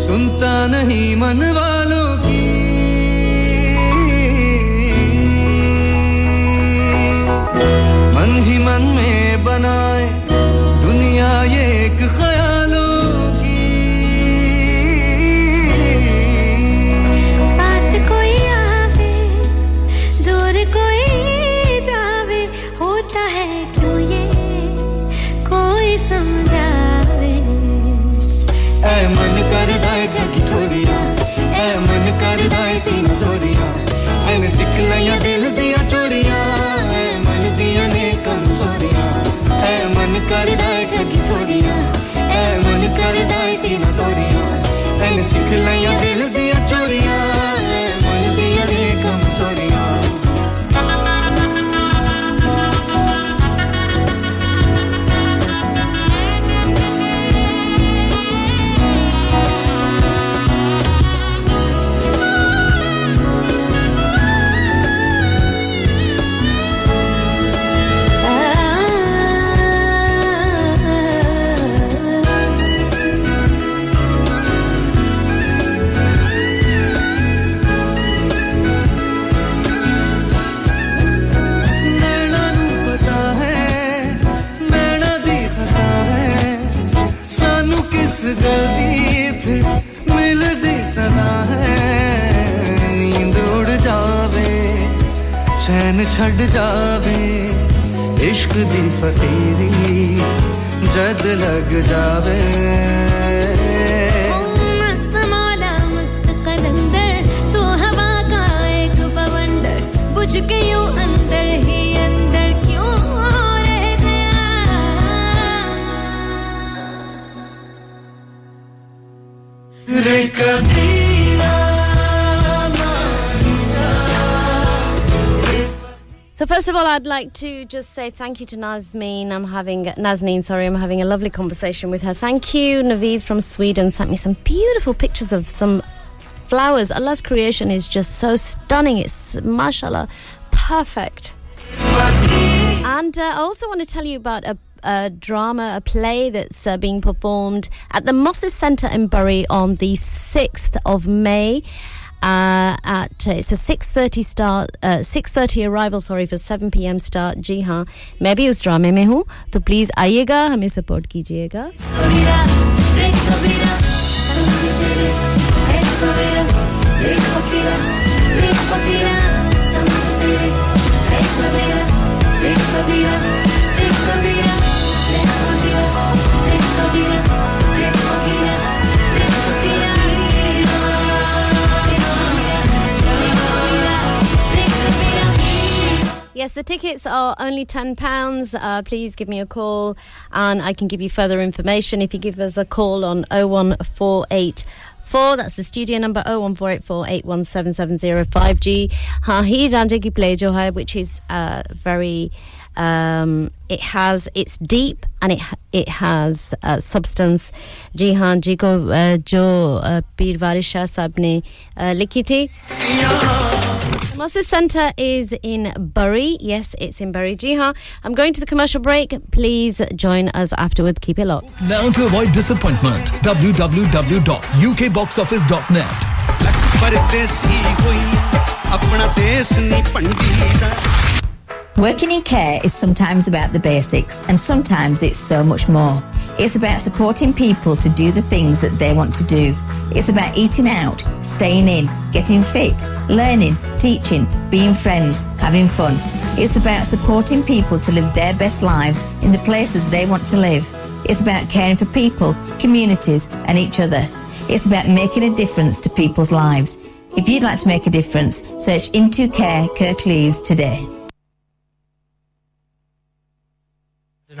सुनता नहीं मन वालों की मन ही मन में बनाए दुनिया ये एक ख्यालों की। पास कोई आवे दूर कोई जावे होता है क्यों ये कोई समझा। ऐ मन कर दाए ढकी ठोरिया ऐ मन कर दाए सीन जोरिया मैंने सिख लिया दिल दिया चोरिया ऐ मन दिया ने कमजोरिया ऐ मन कर दाए ढकी ठोरिया ऐ मन कर दाए सीन जोरिया मैंने सिख लिया दिल दिया चोरिया ऐ मन दिया ने कमजोरिया। छड़ जावे इश्क दी फकीरी जद लग जावे। ओ मस्त मौला मस्त कलंदर तू हवा का एक बवंडर बुझ के यूं अंदर ही अंदर क्यों रह गया। रे कभी So first of all, I'd like to just say thank you to Nazneen. I'm having Nazneen, sorry, I'm having a lovely conversation with her. Thank you. Naveed from Sweden sent me some beautiful pictures of some flowers. Allah's creation is just so stunning. It's mashallah, perfect. And uh, I also want to tell you about a, a drama, a play that's uh, being performed at the Mosses Centre in Bury on the sixth of May. Uh, at uh, it's a six thirty start, uh, six thirty arrival, sorry, for seven p.m. start. जी हाँ, मैं भी उस ड्रामे में हूँ, तो please आइएगा, हमें सपोर्ट कीजिएगा। Yes, the tickets are only ten pounds. Uh, please give me a call and I can give you further information if you give us a call on oh one four eight four, that's the studio number, oh one four eight four eight one seven seven oh five G. Ha hi randegi play jo hai, which is uh, very um, it has, it's deep and it it has uh, substance. Ji haan ji ko uh, jo uh, Peer Warish Shah sahab ne uh, likhi thi. The Mosses Centre is in Bury. Yes, it's in Bury. Ji haan, I'm going to the commercial break. Please join us afterward. Keep it locked. Now to avoid disappointment, w w w dot u k box office dot net. Working in care is sometimes about the basics and sometimes it's so much more. It's about supporting people to do the things that they want to do. It's about eating out, staying in, getting fit, learning, teaching, being friends, having fun. It's about supporting people to live their best lives in the places they want to live. It's about caring for people, communities and each other. It's about making a difference to people's lives. If you'd like to make a difference, search Into Care Kirklees today. An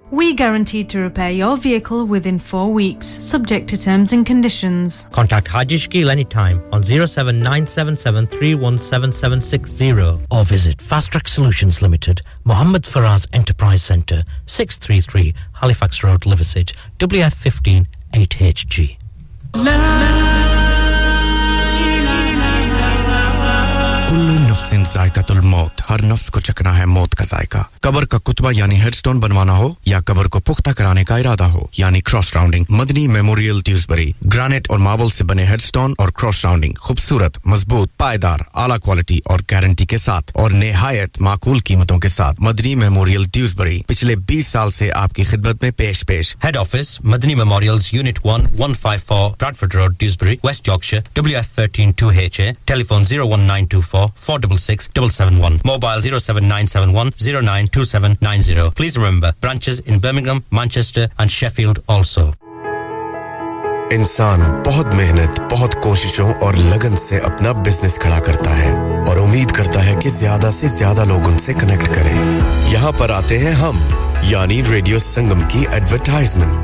We guaranteed to repair your vehicle within four weeks, subject to terms and conditions. Contact Haji Shakil anytime on oh seven nine seven seven three one seven seven six oh or visit Fast Track Solutions Limited, Mohammed Faraz Enterprise Centre, six thirty-three Halifax Road, Liversedge, W F fifteen eight H G. Kullu नफ्सिन जायकातुल मौत हर नफ्स को चखना है मौत का जायका कब्र का कुतबा यानी हेडस्टोन बनवाना हो या कब्र को पुख्ता कराने का इरादा हो यानी cross rounding Madani memorial Dewsbury granite और मार्बल से बने हेडस्टोन और क्रॉस राउंडिंग खूबसूरत मजबूत पायदार आला क्वालिटी और गारंटी के साथ और निहायत माकूल कीमतों के साथ मदनी मेमोरियल ट्यूसबरी पिछले बीस साल से आपकी खिदमत में पेश-पेश head office Madani memorials unit one one five four Bradford road Dewsbury waste Yorkshire W F thirteen two H A telephone oh one nine two four four six six seven seven one mobile oh seven nine seven one oh nine two seven nine oh. Please remember, branches in Birmingham, Manchester and Sheffield also. इंसान बहुत मेहनत, बहुत कोशिशों और लगन से अपना business खड़ा करता है और उम्मीद करता है कि ज्यादा से ज्यादा लोग उनसे कनेक्ट करें. यहाँ पर आते हैं हम, यानी रेडियो संगम की एडवर्टाइजमेंट.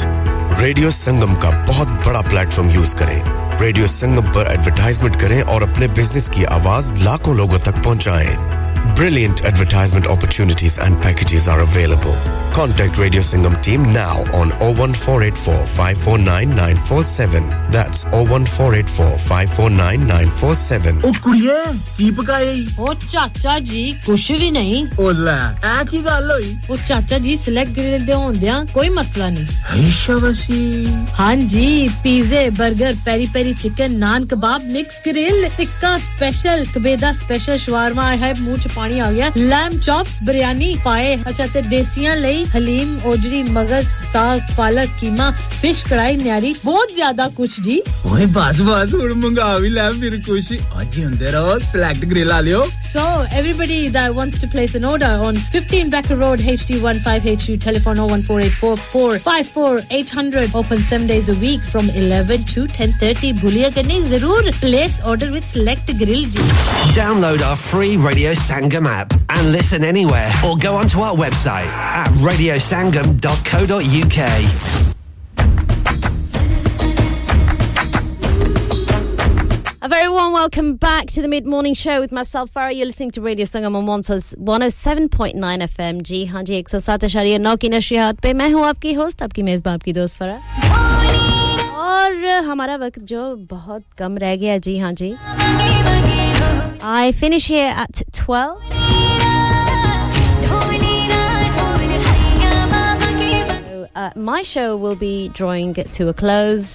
रेडियो संगम का बहुत बड़ा प्लेटफॉर्म यूज करें. रेडियो संगम पर एडवर्टाइजमेंट करें और अपने बिजनेस की आवाज लाखों लोगों तक पहुंचाएं. Brilliant advertisement opportunities and packages are available. Contact Radio Singham team now on oh one four eight four five four nine nine four seven. That's oh one four eight four five four nine nine four seven. Oh, kuriya, ki pakai? Oh, chacha ji, kuch bhi nahi. Oh, la, aah ki gall hoyi? Oh, chacha ji, select grill de hondeyan koi masla nahi. Hai shabasi. Haan ji, pizza, burger, peri peri chicken, naan kebab, mixed grill, tikka special, kabeda special, shawarma, I have much पानी आ गया lamb chops biryani पाए अच्छा ते देसियां लई हलीम ओजरी मगज साग पालक कीमा fish कढ़ाई न्यारी बहुत ज्यादा कुछ जी ओए बास बास हुण मंगावी लै फिर कुछ आज ही अंदर आओ सेलेक्ट ग्रिल आ लियो so everybody that wants to place an order on fifteen Becker Road H D one five H U telephone oh one four eight four four five four eight zero zero open seven days a week from eleven to ten thirty भूलिया करनी जरूर place order with select grill जी download our free radio Sangam app and listen anywhere or go onto our website at radio sangam dot co dot u k. A very warm welcome back to the mid-morning show with myself, Farah. You're listening to Radio Sangam on one oh seven point nine F M. Ji haan ji one oh seven point nine ki nashriyat pe main hu aapki host aapki mezbaan aapki dost Farah aur hamara waqt jo bahut kam reh gaya ji haan ji I finish here at twelve. So, uh, my show will be drawing to a close.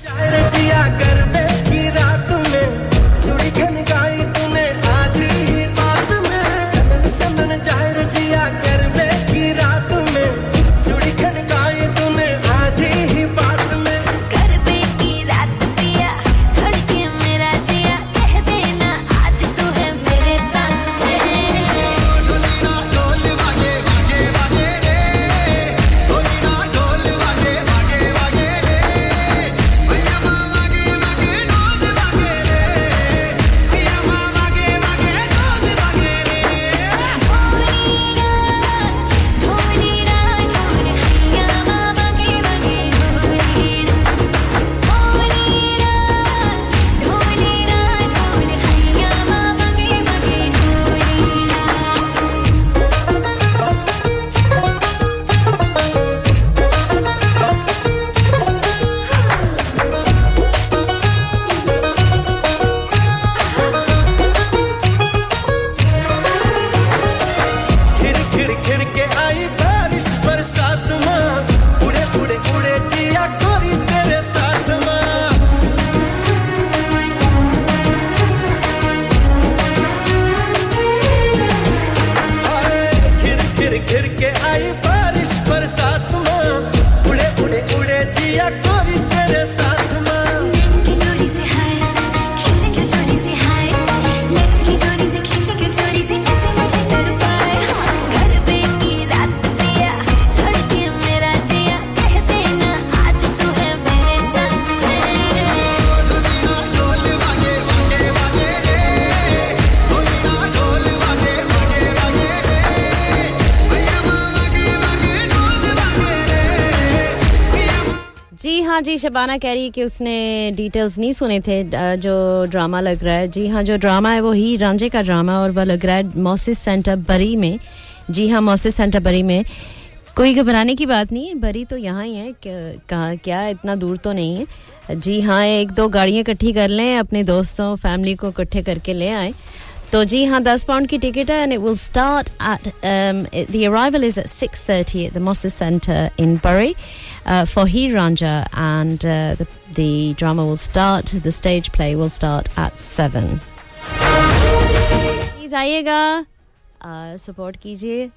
हाँ जी, शबाना कह रही है कि उसने details नहीं सुने थे जो ड्रामा लग रहा है। जी हाँ, जो ड्रामा है वो ही रांझे का ड्रामा, और वह लग रहा है मोसिस सेंटर बरी में। जी हाँ, मोसिस सेंटर बरी में। कोई घबराने की बात नहीं है, बरी तो यहाँ ही है, कहाँ क्या इतना दूर तो नहीं है। जी हाँ, एक दो गाड़ियाँ इकट्ठी कर लें, अपने दोस्तों फैमिली को इकट्ठे करके ले आए। तो जी हाँ, दस पाउंड की टिकट है, and it will start at the arrival is at six thirty at the मोसिस centre in Bury for Heer Ranjha, and the drama will start, the stage play will start at seven. Please आइएगा और support कीजिए।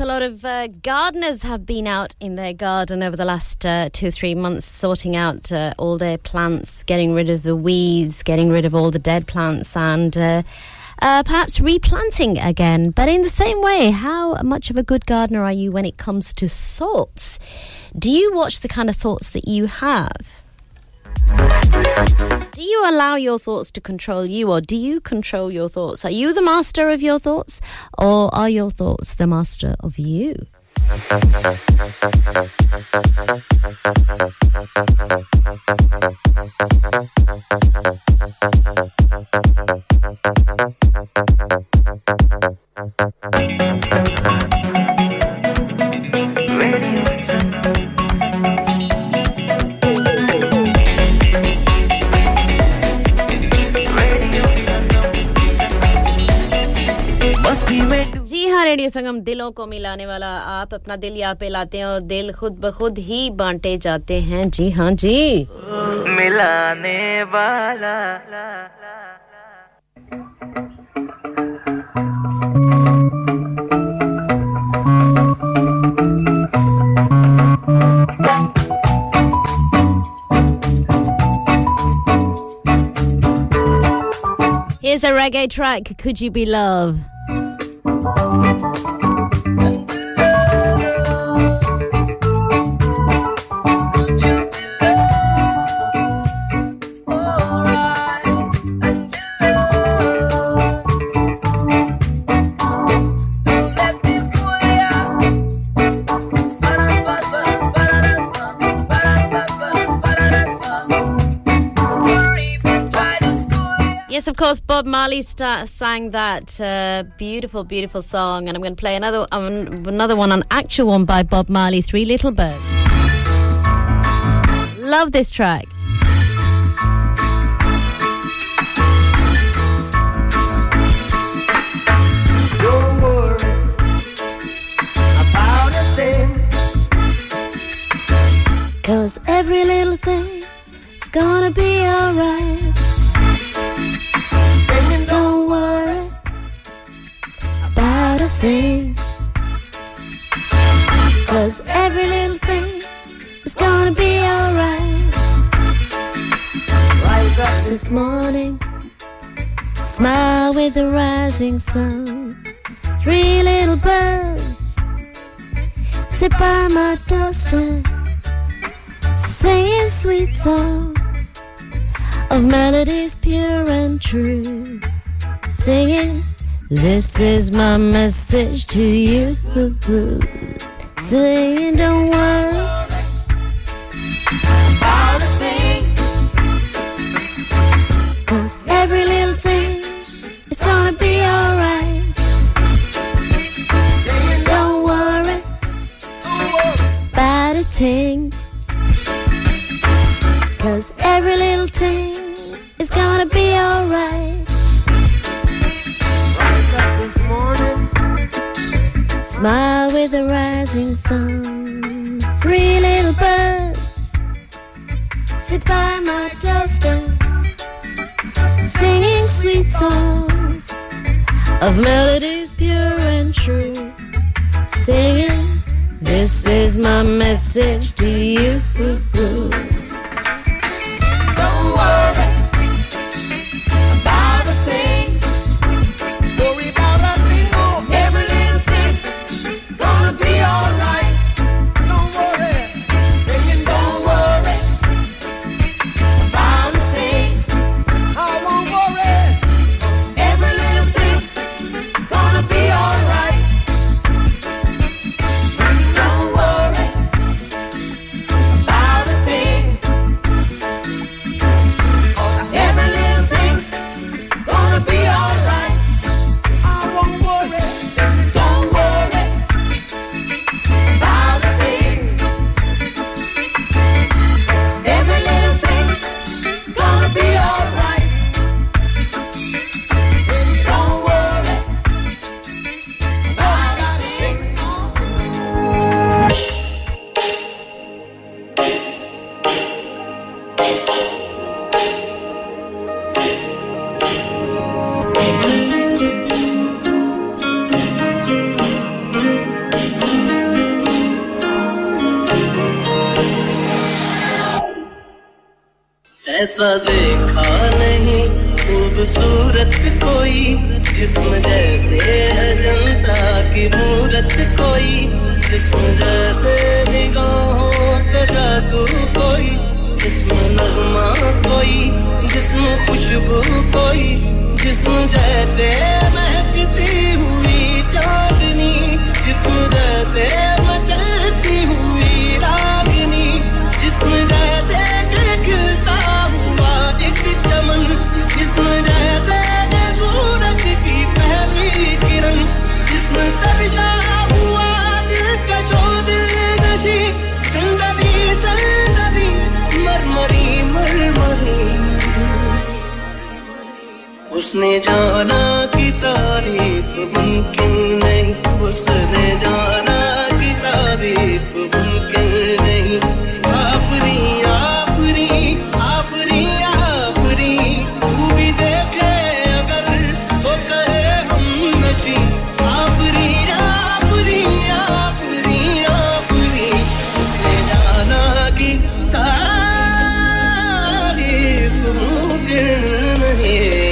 A lot of uh, gardeners have been out in their garden over the last uh, two, three months sorting out uh, all their plants, getting rid of the weeds, getting rid of all the dead plants, and uh, uh, perhaps replanting again. But in the same way, how much of a good gardener are you when it comes to thoughts? Do you watch the kind of thoughts that you have? Do you allow your thoughts to control you, or do you control your thoughts? Are you the master of your thoughts, or are your thoughts the master of you? Radio Sangam दिलों को मिलाने वाला, आप अपना दिल यहाँ पे लाते हैं और दिल खुद बखुद ही बांटे जाते हैं. जी हाँ जी, मिलाने वाला. Here's a reggae track, Could You Be Love? Of course, Bob Marley st- sang that uh, beautiful, beautiful song, and I'm going to play another um, another one, an actual one by Bob Marley, Three Little Birds. Love this track. Don't worry about a thing, 'cause every little thing is gonna be alright. Don't worry about a thing, 'cause every little thing is gonna be alright. Rise up this morning, smile with the rising sun. Three little birds sit by my doorstep, singing sweet songs of melodies pure and true. Singing, this is my message to you. Singing, don't worry about a thing, 'cause every little thing is gonna be alright. Singing, don't worry about a thing, 'cause every little thing is gonna be alright. Smile with the rising sun. Three little birds sit by my doorstep, singing sweet songs of melodies pure and true. Singing, this is my message to you. Don't worry about a thing. Worry about a thing. Oh, every little thing gonna be alright. Don't worry. Singing, don't worry about a thing. I won't worry. Every little thing gonna be alright. Don't worry about a thing. Every little thing gonna be alright. I won't worry. Don't worry about a thing. Every little thing gonna be alright. Don't worry about a thing. ऐसा देखा नहीं खूबसूरत कोई जिस्म जैसे अजंता की मूरत कोई जिस्म जैसे निगाहों का जादू कोई जिस्म नगमा कोई जिस्म खुशबू कोई जिस्म जैसे महकती हुई चांदनी जिस्म जैसे मचलती हुई रागनी जिस्म जैसे खिलता हुआ एक चमन जिस्म जैसे सूरज की पहली किरण जिस्म तबिशा हुआ दिल का शो दिल नशी जिंदगी जिंदगी मरमरी मरमरी उसने जाना की तारीफ मुमकिन नहीं उसने जाना की तारीफ मुमकिन नहीं आफरी आफरी आफरी आफरी तू भी देखे अगर तो कहे हम नशी आफरी आफरी आफरी आफरी उसने जाना की तारीफ मुमकिन नहीं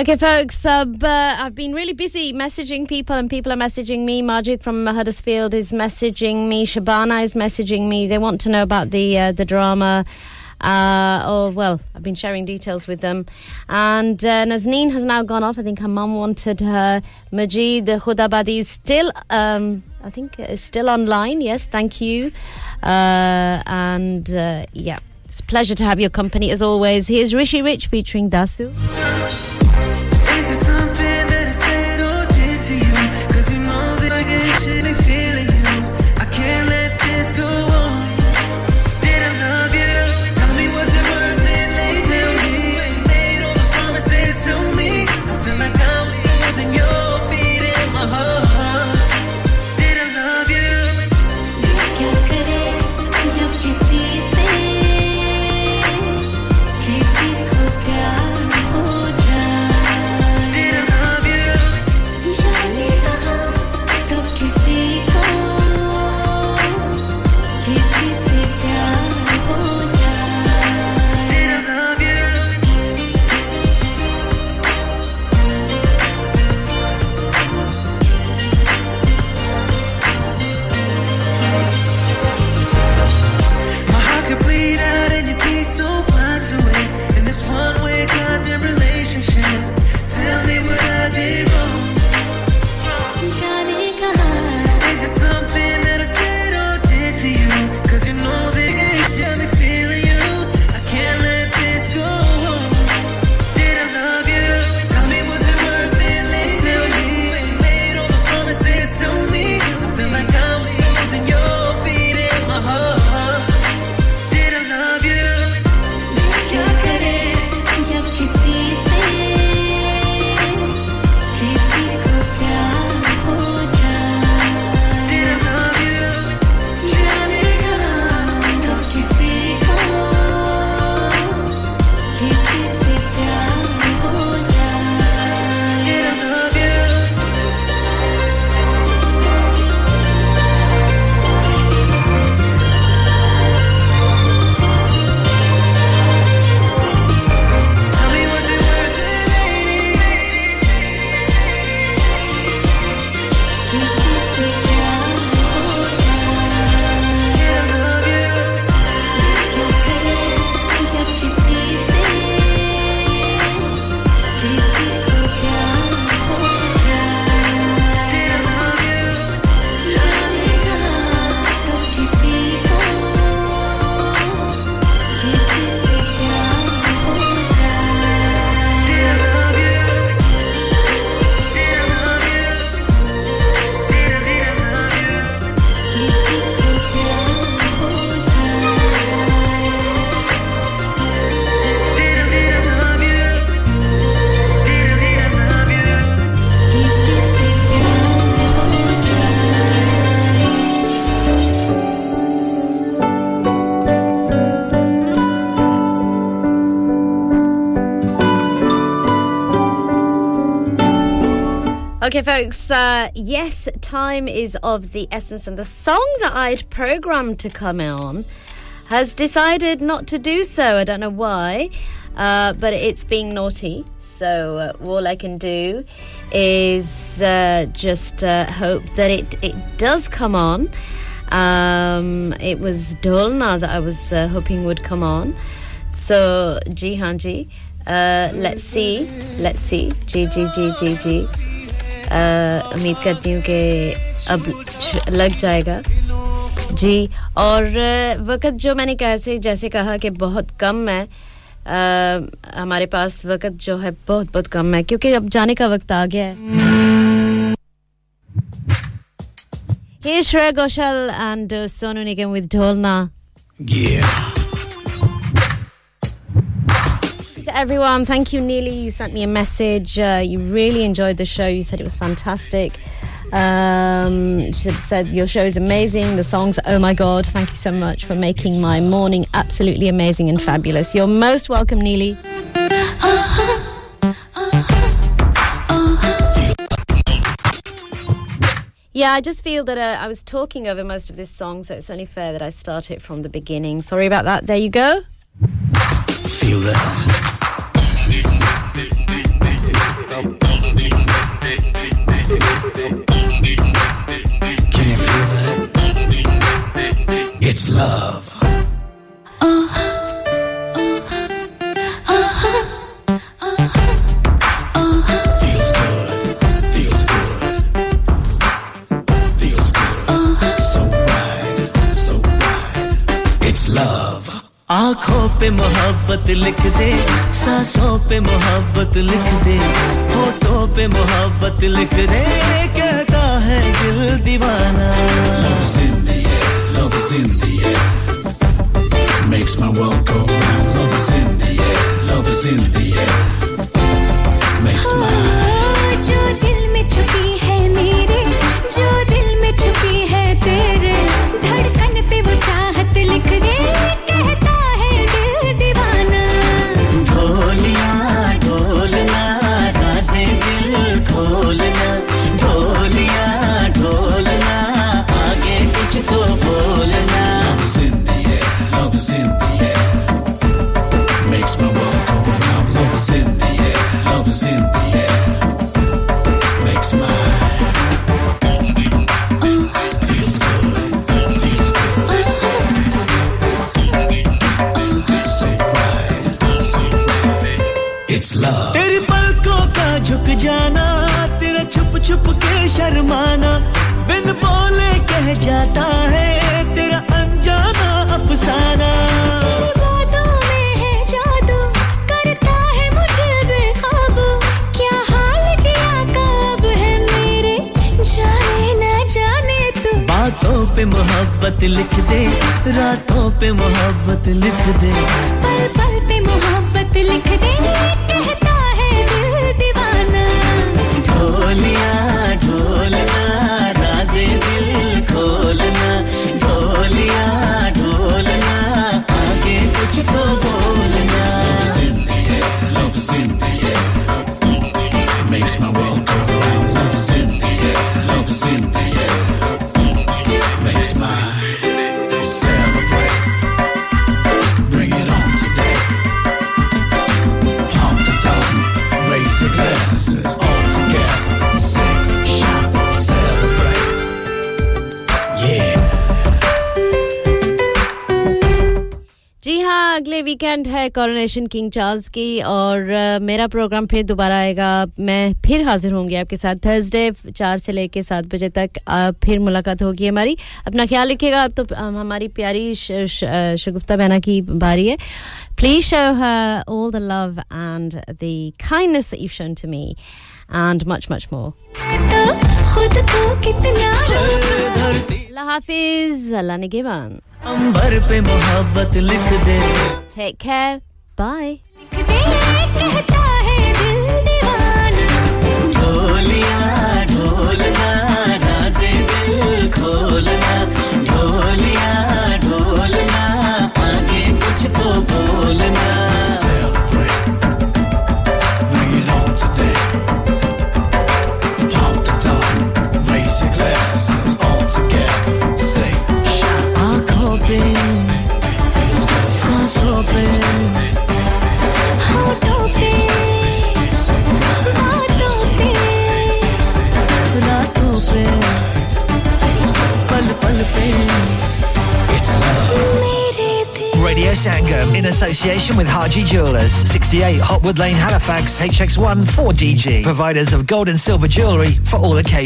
Okay, folks, uh, I've been really busy messaging people and people are messaging me. Majid from Huddersfield is messaging me. Shabana is messaging me. They want to know about the uh, the drama. Uh, oh, well, I've been sharing details with them. And uh, Nazneen has now gone off. I think her mum wanted her. Majid Khudabadi is still, um, I think, is still online. Yes, thank you. Uh, and, uh, yeah, it's a pleasure to have your company as always. Here's Rishi Rich featuring Dasu. Is it something that I said or did to you? Cause you know that I get shit and feeling you. I can't let this go on. Did I love you? Tell me, was it worth it lately? You made all those promises to me. I feel like I was losing your beat in my heart. Did I love you? You Okay, folks, uh, yes, time is of the essence, and the song that I'd programmed to come on has decided not to do so. I don't know why, uh, but it's being naughty, so uh, all I can do is uh, just uh, hope that it, it does come on. Um, it was Dolna that I was uh, hoping would come on, so Ji Hanji, uh, let's see, let's see, Ji Ji Ji Ji Ji. उम्मीद करती हूँ कि अब लग जाएगा जी. और वक्त जो मैंने कैसे जैसे कहा कि बहुत कम है, हमारे पास वक्त जो है बहुत बहुत कम है, क्योंकि अब जाने का वक्त आ गया है. Here's Shreya Ghoshal and uh, Sonu Nigam with Dholna. Yeah. To everyone, thank you, Neely. You sent me a message. Uh, you really enjoyed the show. You said it was fantastic. Um, she said your show is amazing. The songs, oh my God! Thank you so much for making my morning absolutely amazing and fabulous. You're most welcome, Neely. Yeah, I just feel that uh, I was talking over most of this song, so it's only fair that I start it from the beginning. Sorry about that. There you go. Feel that. Can you feel it? It's love. Uh-huh. Uh-huh. Uh-huh. Uh-huh. Feels good, feels good, feels good. Uh-huh. So right, so right. It's love. आँखों पे मोहब्बत लिख दे, सांसों पे मोहब्बत लिख दे, होठों पे मोहब्बत लिख दे, कहता है दिल दीवाना. Love's in the air, love's in the air, makes my world go round. Love's in the air, love's in the air, makes my. जो दिल में छुपी है मेरे, जो दिल में छुपी है तेरे, धड़कन पे वो चाहत लिख दे. तेरी पलकों का झुक जाना, तेरा छुप छुप के शर्माना, बिन बोले कह जाता है तेरा अनजाना अफसाना. तेरी बातों में है जादू, करता है मुझे बेकाब, क्या हाल जिया का अब है मेरे, जाने ना जाने तू. बातों पे मोहब्बत लिख दे, रातों पे मोहब्बत लिख दे, पल पल पे मोहब्बत लिख दे. ढोलिया ढोलना, राजे दिल खोलना, ढोलिया ढोलना, आगे कुछ तो बोलना. Love's in the air, love's in the air, makes my world go round. Love's in the air, love's in the air, makes my celebrate. Bring it on today, pump the tone, raise your glasses. अगले weekend है coronation King Charles की, और uh, मेरा programme फिर दोबारा आएगा. मैं फिर हाजिर होंगी आपके साथ थर्सडे चार से लेके सात बजे तक. uh, फिर मुलाकात होगी हमारी. अपना ख्याल रखिएगा. अब तो um, हमारी प्यारी श, श, uh, शगुफ्ता बहना की बारी है. Please show her all the love and the kindness that you've shown to me, and much, much more. Allah Hafiz, Allah Nigeban. Take care. Bye. Celebrate, bring it on today, pump in association with Harji Jewellers, sixty-eight Hotwood Lane, Halifax, H X one four D G. Providers of gold and silver jewellery for all occasions.